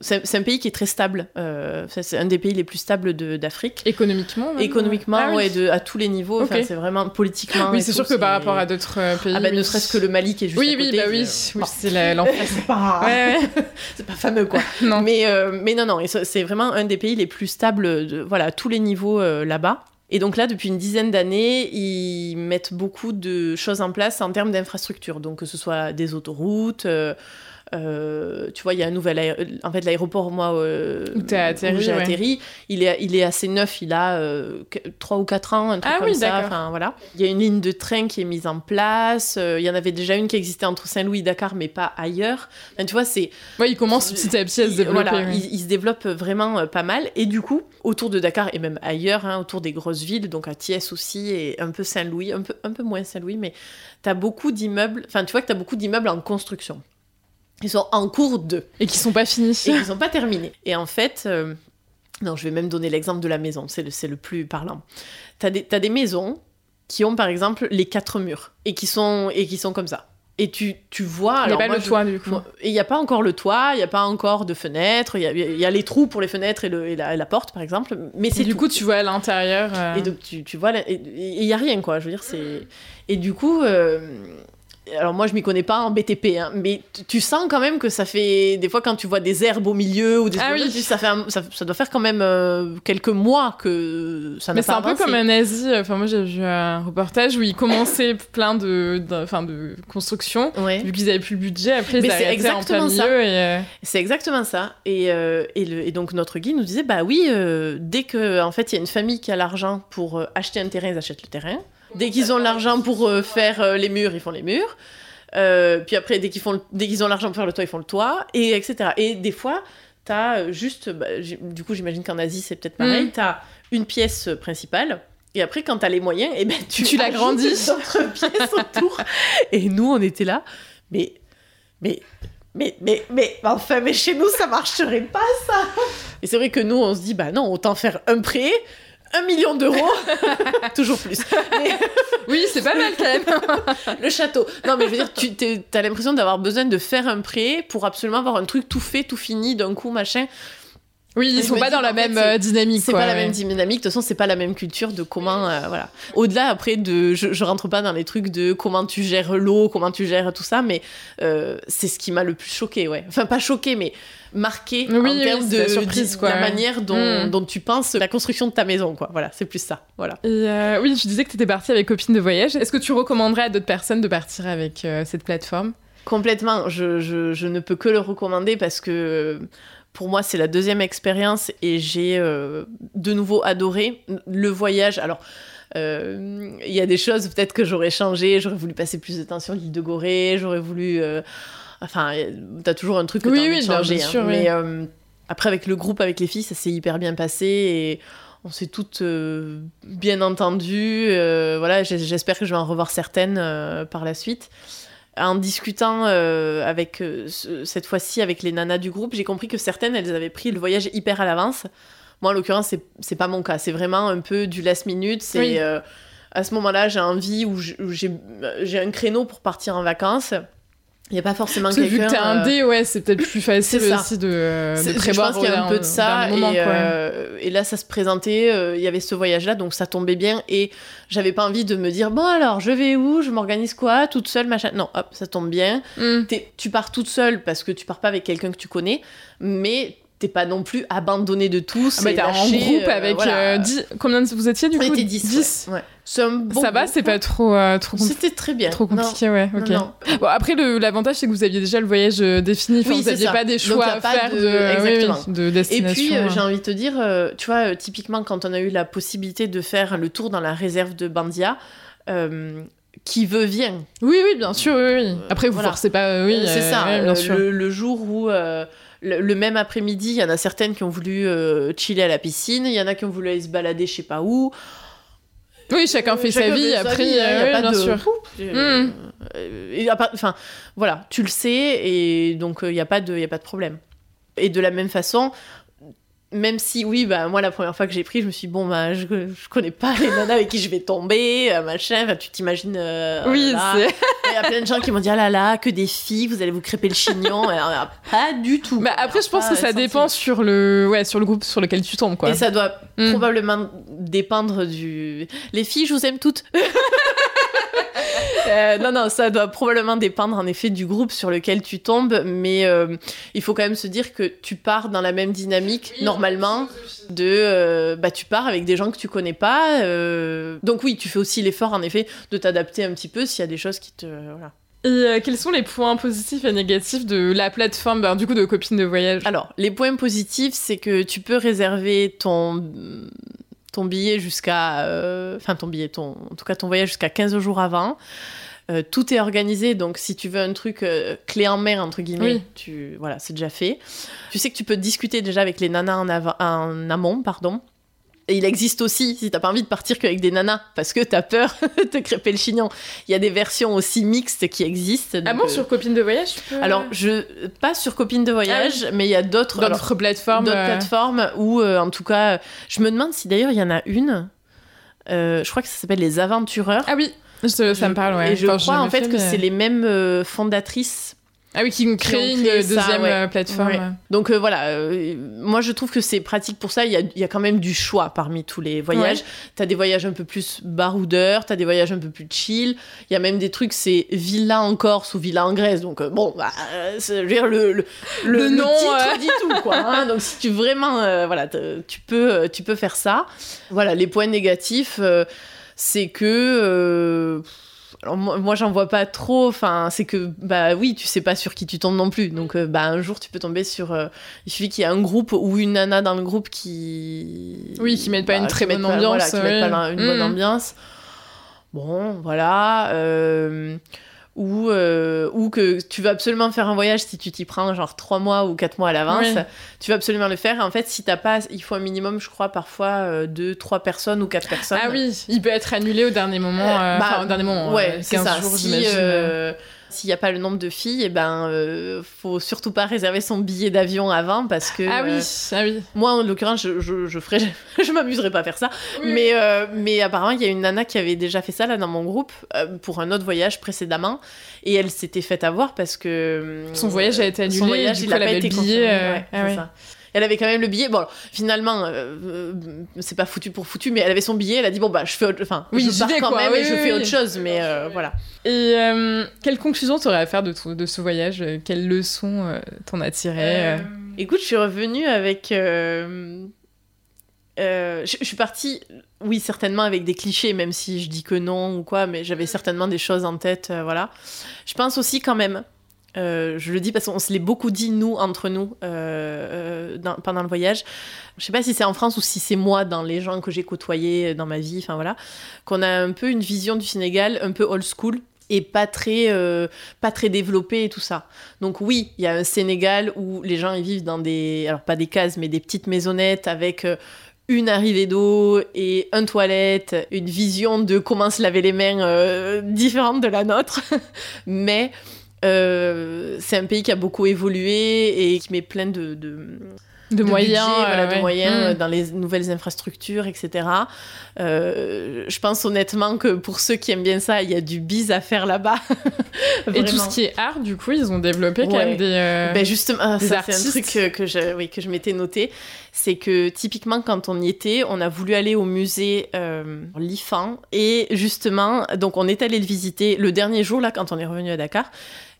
c'est, c'est un pays qui est très stable. Euh, c'est un des pays les plus stables de, d'Afrique. Économiquement même, Économiquement, ah, oui. ouais, de, à tous les niveaux. Okay. Enfin, c'est vraiment politiquement. Oui, c'est tout, sûr que c'est... par rapport à d'autres pays. Ah ben, bah, oui. ne serait-ce que le Mali qui est juste oui, à côté. Oui, bah oui, euh, oui, c'est la, l'enfer. c'est pas, ouais, ouais. c'est pas fameux quoi. non. Mais euh, mais non, non, et c'est vraiment un des pays les plus stables, de, voilà, à tous les niveaux euh, là-bas. Et donc là, depuis une dizaine d'années, ils mettent beaucoup de choses en place en termes d'infrastructures. Donc que ce soit des autoroutes, euh, euh, tu vois, il y a un nouvel... Aé- en fait, l'aéroport, moi, euh, où, atterri, où j'ai ouais. atterri, il est, il est assez neuf, il a euh, trois ou quatre ans, un truc ah, comme oui, ça. D'accord. Enfin, voilà. Il y a une ligne de train qui est mise en place. Euh, il y en avait déjà une qui existait entre Saint-Louis et Dakar, mais pas ailleurs. Enfin, tu vois, c'est... Ouais, ils commencent petit à petit à se développer. Voilà, oui. ils, ils se développent vraiment euh, pas mal. Et du coup... autour de Dakar et même ailleurs, hein, autour des grosses villes, donc à Thiès aussi et un peu Saint-Louis, un peu, un peu moins Saint-Louis, mais t'as beaucoup d'immeubles, enfin tu vois que t'as beaucoup d'immeubles en construction. Ils sont en cours de. Et qui sont pas finis. Et qui sont pas terminés. Et en fait, euh, non, je vais même donner l'exemple de la maison, c'est le, c'est le plus parlant. T'as des, t'as des maisons qui ont par exemple les quatre murs et qui sont, et qui sont comme ça. Et tu, tu vois... Il n'y a pas moi, le toit, je, du coup. Il n'y a pas encore le toit, il n'y a pas encore de fenêtres, il y, y a les trous pour les fenêtres et, le, et, la, et la porte, par exemple. Mais c'est et du tout. coup, tu vois à l'intérieur... Euh... Et donc, tu, tu vois... Il n'y a rien, quoi. Je veux dire, c'est... Et du coup... Euh... Alors moi, je ne m'y connais pas en B T P, hein, mais t- tu sens quand même que ça fait... Des fois, quand tu vois des herbes au milieu ou des... Ah oui. ça, fait un... ça, ça doit faire quand même euh, quelques mois que ça n'a pas avancé. Mais c'est un peu comme en Asie. Enfin, moi, j'ai vu un reportage où ils commençaient plein de, de, enfin, de constructions. Ouais. Vu qu'ils n'avaient plus le budget, après, ils arrêtaient en plein milieu. Et... C'est exactement ça. Et, euh, et, le, et donc, notre guide nous disait, bah oui, euh, dès que, en fait, il y a une famille qui a l'argent pour euh, acheter un terrain, ils achètent le terrain. Dès qu'ils ont l'argent pour euh, faire euh, les murs, ils font les murs. Euh, puis après, dès qu'ils, font le... dès qu'ils ont l'argent pour faire le toit, ils font le toit, et et cetera. Et des fois, t'as juste... Bah, du coup, j'imagine qu'en Asie, c'est peut-être pareil. Mmh. T'as une pièce principale, et après, quand t'as les moyens, eh ben, tu, tu l'agrandis d'autres pièces autour. Et nous, on était là. Mais... mais... Mais, mais, mais, enfin, mais chez nous, ça marcherait pas, ça. Et c'est vrai que nous, on se dit, bah non, autant faire un prêt... Un million d'euros, toujours plus. Mais... Oui, c'est pas mal quand même. Le château. Non, mais je veux dire, tu t'as l'impression d'avoir besoin de faire un prêt pour absolument avoir un truc tout fait, tout fini, d'un coup, machin. Oui, ils sont pas dans la même dynamique. C'est pas la même dynamique. De toute façon, c'est pas la même culture de comment, euh, voilà. Au-delà, après, de, je, je rentre pas dans les trucs de comment tu gères l'eau, comment tu gères tout ça, mais euh, c'est ce qui m'a le plus choqué, ouais. Enfin, pas choqué, mais marqué oui, en oui, termes de, surprise, de, de la ouais. manière dont, mm. dont tu penses la construction de ta maison, quoi. Voilà, c'est plus ça. Voilà. Et euh, oui, tu disais que t'étais partie avec Copines de voyage. Est-ce que tu recommanderais à d'autres personnes de partir avec euh, cette plateforme ? Complètement. Je, je, je ne peux que le recommander parce que. Pour moi, c'est la deuxième expérience et j'ai euh, de nouveau adoré le voyage. Alors, il euh, y a des choses peut-être que j'aurais changé. J'aurais voulu passer plus de temps sur l'île de Gorée. J'aurais voulu... Euh, enfin, t'as toujours un truc que oui, t'as envie oui, de changer. Bien sûr, hein, oui. Mais euh, après, avec le groupe, avec les filles, ça s'est hyper bien passé et... On s'est toutes euh, bien entendues. Euh, voilà, j'espère que je vais en revoir certaines euh, par la suite. En discutant euh, avec euh, cette fois-ci avec les nanas du groupe, j'ai compris que certaines, elles avaient pris le voyage hyper à l'avance. Moi, en l'occurrence, c'est, c'est pas mon cas. C'est vraiment un peu du last minute. C'est oui. euh, à ce moment-là, j'ai envie ou j'ai, j'ai un créneau pour partir en vacances. Il n'y a pas forcément quelqu'un... Vu que t'es un dé, ouais, c'est peut-être plus facile aussi de, euh, de prévoir. Je pense qu'il y avait un peu de ça. Et, moment, euh, et là, ça se présentait. Il euh, y avait ce voyage-là, donc ça tombait bien. Et j'avais pas envie de me dire, bon alors, je vais où ? Je m'organise quoi ? Toute seule, machin... Non, hop, ça tombe bien. Mm. Tu pars toute seule parce que tu pars pas avec quelqu'un que tu connais, mais... T'es pas non plus abandonné de tous. Ah bah t'es lâché, en groupe avec... Euh, voilà. euh, dix, combien vous étiez du on coup ? On était dix. Ouais. Ouais. C'est un bon ça va, c'est pas trop, euh, trop compliqué. C'était très bien. Trop compliqué, non. ouais. Okay. Non, non. Bon, après, le, l'avantage, c'est que vous aviez déjà le voyage défini. Oui, vous aviez ça. Pas des choix donc, à faire de, de, exactement. Oui, oui, de destination. Et puis, euh, j'ai envie de te dire, euh, tu vois, euh, typiquement, quand on a eu la possibilité de faire le tour dans la réserve de Bandia... Euh, qui veut vient. Oui, oui, bien sûr, oui, oui. Après, vous voilà. forcez pas, oui. C'est euh, ça, oui, bien sûr. Le, le jour où, euh, le, le même après-midi, il y en a certaines qui ont voulu euh, chiller à la piscine, il y en a qui ont voulu aller se balader je sais pas où. Oui, chacun fait chacun sa vie, après, il n'y a pas de... Bien sûr. Mmh. Et, enfin, voilà, tu le sais, et donc il n'y a pas de, il n'y a pas de problème. Et de la même façon... même si, oui, bah, moi, la première fois que j'ai pris, je me suis dit, bon, bah, je, je connais pas les nanas avec qui je vais tomber, machin, enfin, tu t'imagines... Euh, oui, oh c'est... Il y a plein de gens qui m'ont dit, ah là là, que des filles, vous allez vous crêper le chignon, alors, pas du tout. Bah, après, alors, je pense que ça sensible. Dépend sur le... Ouais, sur le groupe sur lequel tu tombes, quoi. Et ça doit mm. probablement dépendre du... Les filles, je vous aime toutes. Euh, non, non, ça doit probablement dépendre en effet du groupe sur lequel tu tombes, mais euh, il faut quand même se dire que tu pars dans la même dynamique, oui, normalement, de... Euh, bah, tu pars avec des gens que tu connais pas, euh... donc oui, tu fais aussi l'effort, en effet, de t'adapter un petit peu s'il y a des choses qui te... Voilà. Et euh, quels sont les points positifs et négatifs de la plateforme, ben, du coup, de Copines de voyage? Alors, les points positifs, c'est que tu peux réserver ton... ton billet jusqu'à... Euh, enfin, ton billet, ton, en tout cas ton voyage jusqu'à quinze jours avant. Euh, tout est organisé, donc si tu veux un truc euh, clé en main, entre guillemets, oui. tu, voilà, c'est déjà fait. Tu sais que tu peux discuter déjà avec les nanas en, av- en amont, pardon. Et il existe aussi, si t'as pas envie de partir qu'avec des nanas, parce que t'as peur de te crêper le chignon. Il y a des versions aussi mixtes qui existent. Ah bon, euh... sur Copines de voyage tu peux... Alors, je... pas sur Copines de voyage, ah oui. mais il y a d'autres, d'autres, alors, plateformes, d'autres euh... plateformes où, euh, en tout cas, je me demande si d'ailleurs il y en a une, euh, je crois que ça s'appelle Les Aventureurs. Ah oui, je, ça je... me parle, ouais. Et je enfin, crois en fait, fait que mais... c'est les mêmes euh, fondatrices. Ah oui, qui ont créé une ça, deuxième ouais. plateforme. Ouais. Donc euh, voilà, euh, moi je trouve que c'est pratique pour ça. Il y a, il y a quand même du choix parmi tous les voyages. Ouais. T'as des voyages un peu plus baroudeurs, t'as des voyages un peu plus chill. Il y a même des trucs, c'est villa en Corse ou villa en Grèce. Donc euh, bon, bah, c'est, je veux dire, le, le, le, le nom titre euh... dit tout, quoi. Hein. Donc si tu vraiment, euh, voilà, tu peux, tu peux faire ça. Voilà, les points négatifs, euh, c'est que... Euh, Alors moi, moi j'en vois pas trop, enfin c'est que bah oui, tu sais pas sur qui tu tombes non plus, donc euh, bah un jour tu peux tomber sur euh, il suffit qu'il y ait un groupe ou une nana dans le groupe qui oui qui mette bah, pas une très bonne ambiance, voilà, qui oui. mette pas une mmh. bonne ambiance, bon voilà, euh, ou euh, ou que tu vas absolument faire un voyage, si tu t'y prends genre trois mois ou quatre mois à l'avance, oui. tu vas absolument le faire, en fait si t'as pas, il faut un minimum je crois parfois deux, trois personnes ou quatre personnes. Ah oui, il peut être annulé au dernier moment, euh, bah, enfin au dernier moment, ouais, c'est ça, jours, si, euh, s'il y a pas le nombre de filles, eh ben euh, faut surtout pas réserver son billet d'avion avant, parce que ah oui, euh, ah oui. moi en l'occurrence je je je ferais je m'amuserais pas à faire ça, oui. mais euh, mais apparemment il y a une nana qui avait déjà fait ça là dans mon groupe euh, pour un autre voyage précédemment. Et elle s'était faite avoir parce que... Son voyage a été annulé, son voyage, et du coup, elle avait le billet. Euh... Ouais, ah ouais. Ça. Elle avait quand même le billet. Bon, alors, finalement, euh, c'est pas foutu pour foutu, mais elle avait son billet. Elle a dit, bon, bah, je fais autre... Enfin, oui, je pars quand quoi. même oui, et oui, je fais oui. autre chose, mais euh, voilà. Et euh, quelle conclusion t'aurais à faire de, t- de ce voyage? Quelles leçons euh, t'en as tirées? euh... Écoute, je suis revenue avec... Euh... Euh, je, je suis partie, oui, certainement avec des clichés, même si je dis que non ou quoi, mais j'avais certainement des choses en tête, euh, voilà. Je pense aussi quand même, euh, je le dis parce qu'on se l'est beaucoup dit, nous, entre nous, euh, euh, dans, pendant le voyage, je sais pas si c'est en France ou si c'est moi, dans les gens que j'ai côtoyés dans ma vie, enfin voilà, qu'on a un peu une vision du Sénégal, un peu old school, et pas très, euh, pas très développé et tout ça. Donc oui, il y a un Sénégal où les gens, ils vivent dans des, alors pas des cases, mais des petites maisonnettes avec... Euh, une arrivée d'eau et une toilette, une vision de comment se laver les mains euh, différente de la nôtre. Mais euh, c'est un pays qui a beaucoup évolué et qui met plein de, de, de, de moyens, budget, euh, voilà, ouais. de moyens mmh. dans les nouvelles infrastructures, et cetera. Euh, je pense honnêtement que pour ceux qui aiment bien ça, il y a du biz à faire là-bas. Et tout ce qui est art, du coup, ils ont développé ouais. quand même des, euh, ben justement, des ça, artistes. C'est un truc que je, oui, que je m'étais noté. C'est que typiquement quand on y était, on a voulu aller au musée euh, Liffan et justement donc on est allé le visiter le dernier jour là quand on est revenu à Dakar,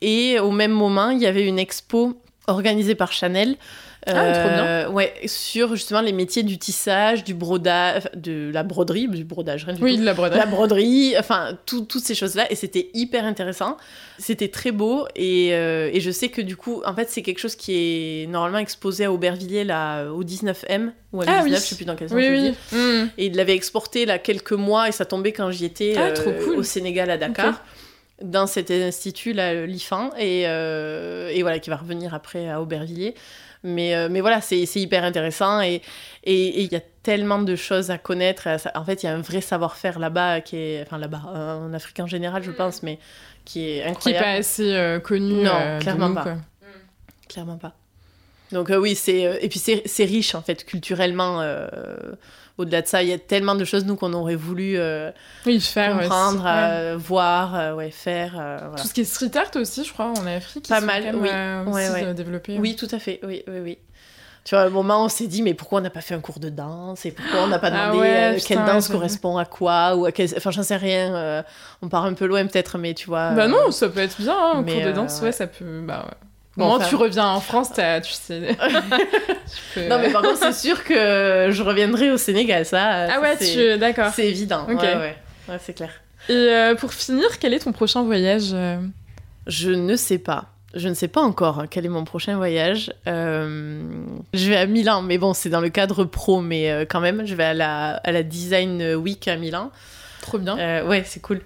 et au même moment il y avait une expo organisée par Chanel euh, ah, trop bien. Ouais, sur justement les métiers du tissage, du brodage, de la broderie, du brodage rien du oui, tout. De la broderie, la broderie enfin tout, toutes ces choses là, et c'était hyper intéressant, c'était très beau, et, euh, et je sais que du coup en fait c'est quelque chose qui est normalement exposé à Aubervilliers là, au dix-neuf M ou à ah, dix-neuf, oui. je sais plus dans quelle zone oui, je oui. dis mmh. et il l'avait exporté là quelques mois et ça tombait quand j'y étais ah, euh, cool. au Sénégal à Dakar okay. dans cet institut là, l'I F A N, et, euh, et voilà qui va revenir après à Aubervilliers. Mais, euh, mais voilà, c'est, c'est hyper intéressant, et il y a tellement de choses à connaître. En fait, il y a un vrai savoir-faire là-bas, qui est, enfin là-bas, en Afrique en général, je pense, mais qui est incroyable. Qui n'est pas assez euh, connu. Non, euh, clairement, nous, pas. Clairement pas. Donc euh, oui, c'est euh, et puis c'est, c'est riche en fait culturellement. Euh, au-delà de ça, il y a tellement de choses nous qu'on aurait voulu euh, oui, faire, comprendre, ouais, euh, ouais. voir, euh, ouais, faire. Euh, voilà. Tout ce qui est street art aussi, je crois, en Afrique, pas mal, oui, euh, ouais, aussi, ouais. développé. Oui, ouais. tout à fait, oui, oui, oui. Tu vois, à un moment, on s'est dit, mais pourquoi on n'a pas fait un cours de danse et pourquoi on n'a pas demandé ah ouais, euh, putain, quelle danse ouais, correspond à quoi ou à quel... Enfin, j'en sais rien. Euh, on part un peu loin peut-être, mais tu vois. Bah euh... non, ça peut être bien. Hein, un mais cours euh... de danse, ouais, ça peut. Bah ouais. Bon, Comment enfin... tu reviens en France, t'as, tu sais. tu peux... Non, mais par contre, c'est sûr que je reviendrai au Sénégal, ça. Ah ça, ouais, c'est... tu d'accord. C'est évident. Okay. Ouais, ouais, ouais, c'est clair. Et euh, pour finir, quel est ton prochain voyage ? Je ne sais pas. Je ne sais pas encore quel est mon prochain voyage. Euh, je vais à Milan, mais bon, c'est dans le cadre pro, mais euh, quand même, je vais à la, à la Design Week à Milan. Trop bien. Euh, ouais, c'est cool.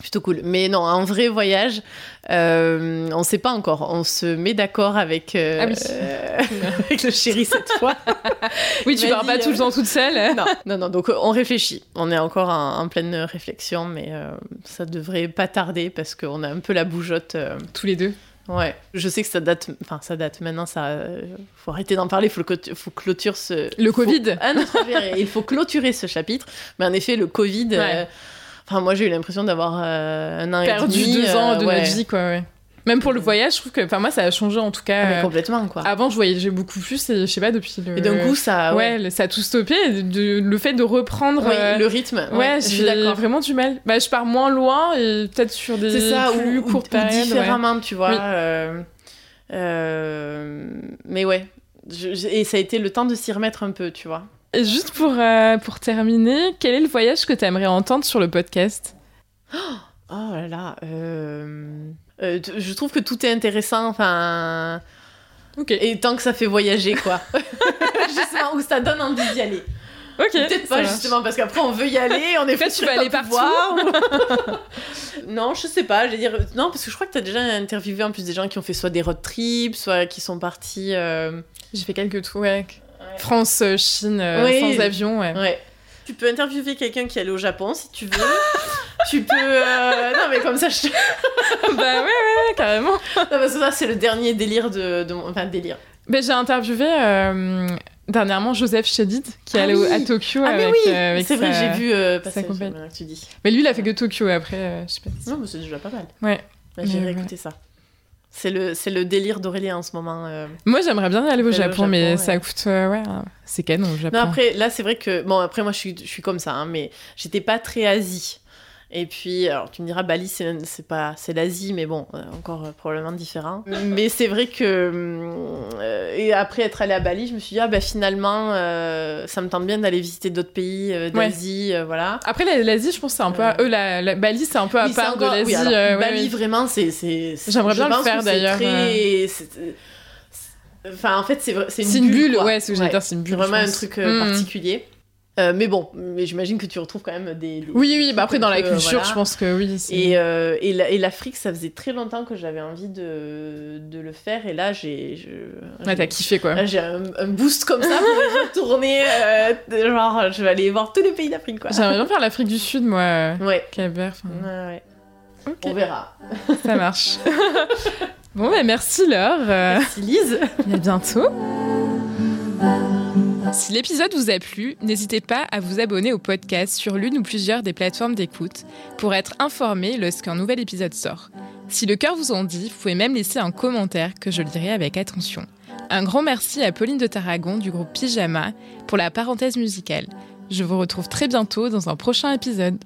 Plutôt cool. Mais non, un vrai voyage, euh, on ne sait pas encore. On se met d'accord avec, euh, ah oui. euh, avec le chéri cette fois. oui, tu ne pars pas tout le temps toute seule. non, non, non. Donc, on réfléchit. On est encore en, en pleine réflexion, mais euh, ça ne devrait pas tarder parce qu'on a un peu la bougeotte. Euh, Tous les deux. Ouais, je sais que ça date, enfin ça date maintenant, ça, euh, faut arrêter d'en parler, faut clôturer, faut clôturer ce... Le Covid faut, ah non, il faut clôturer ce chapitre, mais en effet, le Covid, ouais. euh, enfin moi j'ai eu l'impression d'avoir euh, un an perdu et demi... Perdu deux ans euh, de ouais. notre vie, quoi, ouais. Même pour le voyage, je trouve que, enfin moi ça a changé en tout cas... Ah, mais complètement, quoi. Avant, je voyageais beaucoup plus, et je sais pas, depuis le... Et d'un coup, ça... Ouais, ouais ça a tout stoppé, de, de, le fait de reprendre... Oui, euh... le rythme, ouais, ouais je suis d'accord. J'ai vraiment du mal. Bah, je pars moins loin, et peut-être sur des c'est ça, plus ou, courtes ou, périodes. C'est ça, ou différemment, ouais. tu vois. Oui. Euh, euh, mais ouais, je, et ça a été le temps de s'y remettre un peu, tu vois. Et juste pour, euh, pour terminer, quel est le voyage que t'aimerais entendre sur le podcast ? Oh, oh là là... Euh... Euh, t- je trouve que tout est intéressant, enfin... Okay. Et tant que ça fait voyager, quoi. justement, où ça donne envie d'y aller. Ok. Peut-être pas, justement, marche. Parce qu'après, on veut y aller, on est... Peut-être tu vas aller partout. non, je sais pas, je vais dire... Non, parce que je crois que t'as déjà interviewé, en plus, des gens qui ont fait soit des road trips, soit qui sont partis... Euh... J'ai fait quelques tours, ouais. ouais. France, Chine, euh, ouais. sans avion, ouais. ouais. Tu peux interviewer quelqu'un qui est allé au Japon, si tu veux. tu peux... Euh... Non, mais comme ça, je... bah ouais, ouais, ouais, carrément. Non, parce que ça, c'est le dernier délire de... de mon... Enfin, délire. Mais j'ai interviewé euh, dernièrement Joseph Chedid, qui est ah allé oui. à Tokyo ah avec, oui. euh, avec c'est sa... vrai, j'ai vu euh, passer compagne. Tu dis. Mais lui, il a fait que Tokyo, après, euh, je sais pas si... Non, mais c'est déjà pas mal. Ouais. Bah, j'ai réécouté ouais. ça. C'est le, c'est le délire d'Aurélien en ce moment. Euh... Moi, j'aimerais bien aller au Japon, Japon, mais ouais. ça coûte... Euh, ouais, c'est canon, au Japon. Non, après, là, c'est vrai que... Bon, après, moi, je suis, je suis comme ça, hein, mais j'étais pas très Asie. Et puis, alors tu me diras, Bali, c'est, c'est, pas, c'est l'Asie, mais bon, encore euh, probablement différent. Mais c'est vrai que... Euh, et après être allée à Bali, je me suis dit, ah bah finalement, euh, ça me tente bien d'aller visiter d'autres pays euh, d'Asie, ouais. euh, voilà. Après, l'Asie, je pense que c'est un peu... Euh... Euh, la, la, Bali, c'est un peu à oui, part de l'Asie. Oui, alors, euh, Bali, ouais, vraiment, c'est... c'est, c'est j'aimerais bien le faire, d'ailleurs. Très, euh... c'est, c'est, enfin, en fait, c'est, c'est une bulle, C'est une bulle, bulle ouais, c'est, ouais. Dire, c'est une bulle, vraiment un truc euh, mmh. particulier. Euh, mais bon, mais j'imagine que tu retrouves quand même des... des oui, oui, bah après dans la culture, voilà. je pense que oui. C'est... Et, euh, et, la, et l'Afrique, ça faisait très longtemps que j'avais envie de, de le faire, et là, j'ai... Je, ouais, j'ai, t'as kiffé, quoi. Là, j'ai un, un boost comme ça pour retourner, euh, genre, je vais aller voir tous les pays d'Afrique, quoi. J'aimerais bien faire l'Afrique du Sud, moi, euh, ouais. Cap-Vert, ouais, ouais. Okay. On verra. Ça marche. Bon, bah merci, Laure. Euh... Merci, Lise. Et à bientôt. Si l'épisode vous a plu, n'hésitez pas à vous abonner au podcast sur l'une ou plusieurs des plateformes d'écoute pour être informé lorsqu'un nouvel épisode sort. Si le cœur vous en dit, vous pouvez même laisser un commentaire que je lirai avec attention. Un grand merci à Pauline de Tarragon du groupe Pyjama pour la parenthèse musicale. Je vous retrouve très bientôt dans un prochain épisode.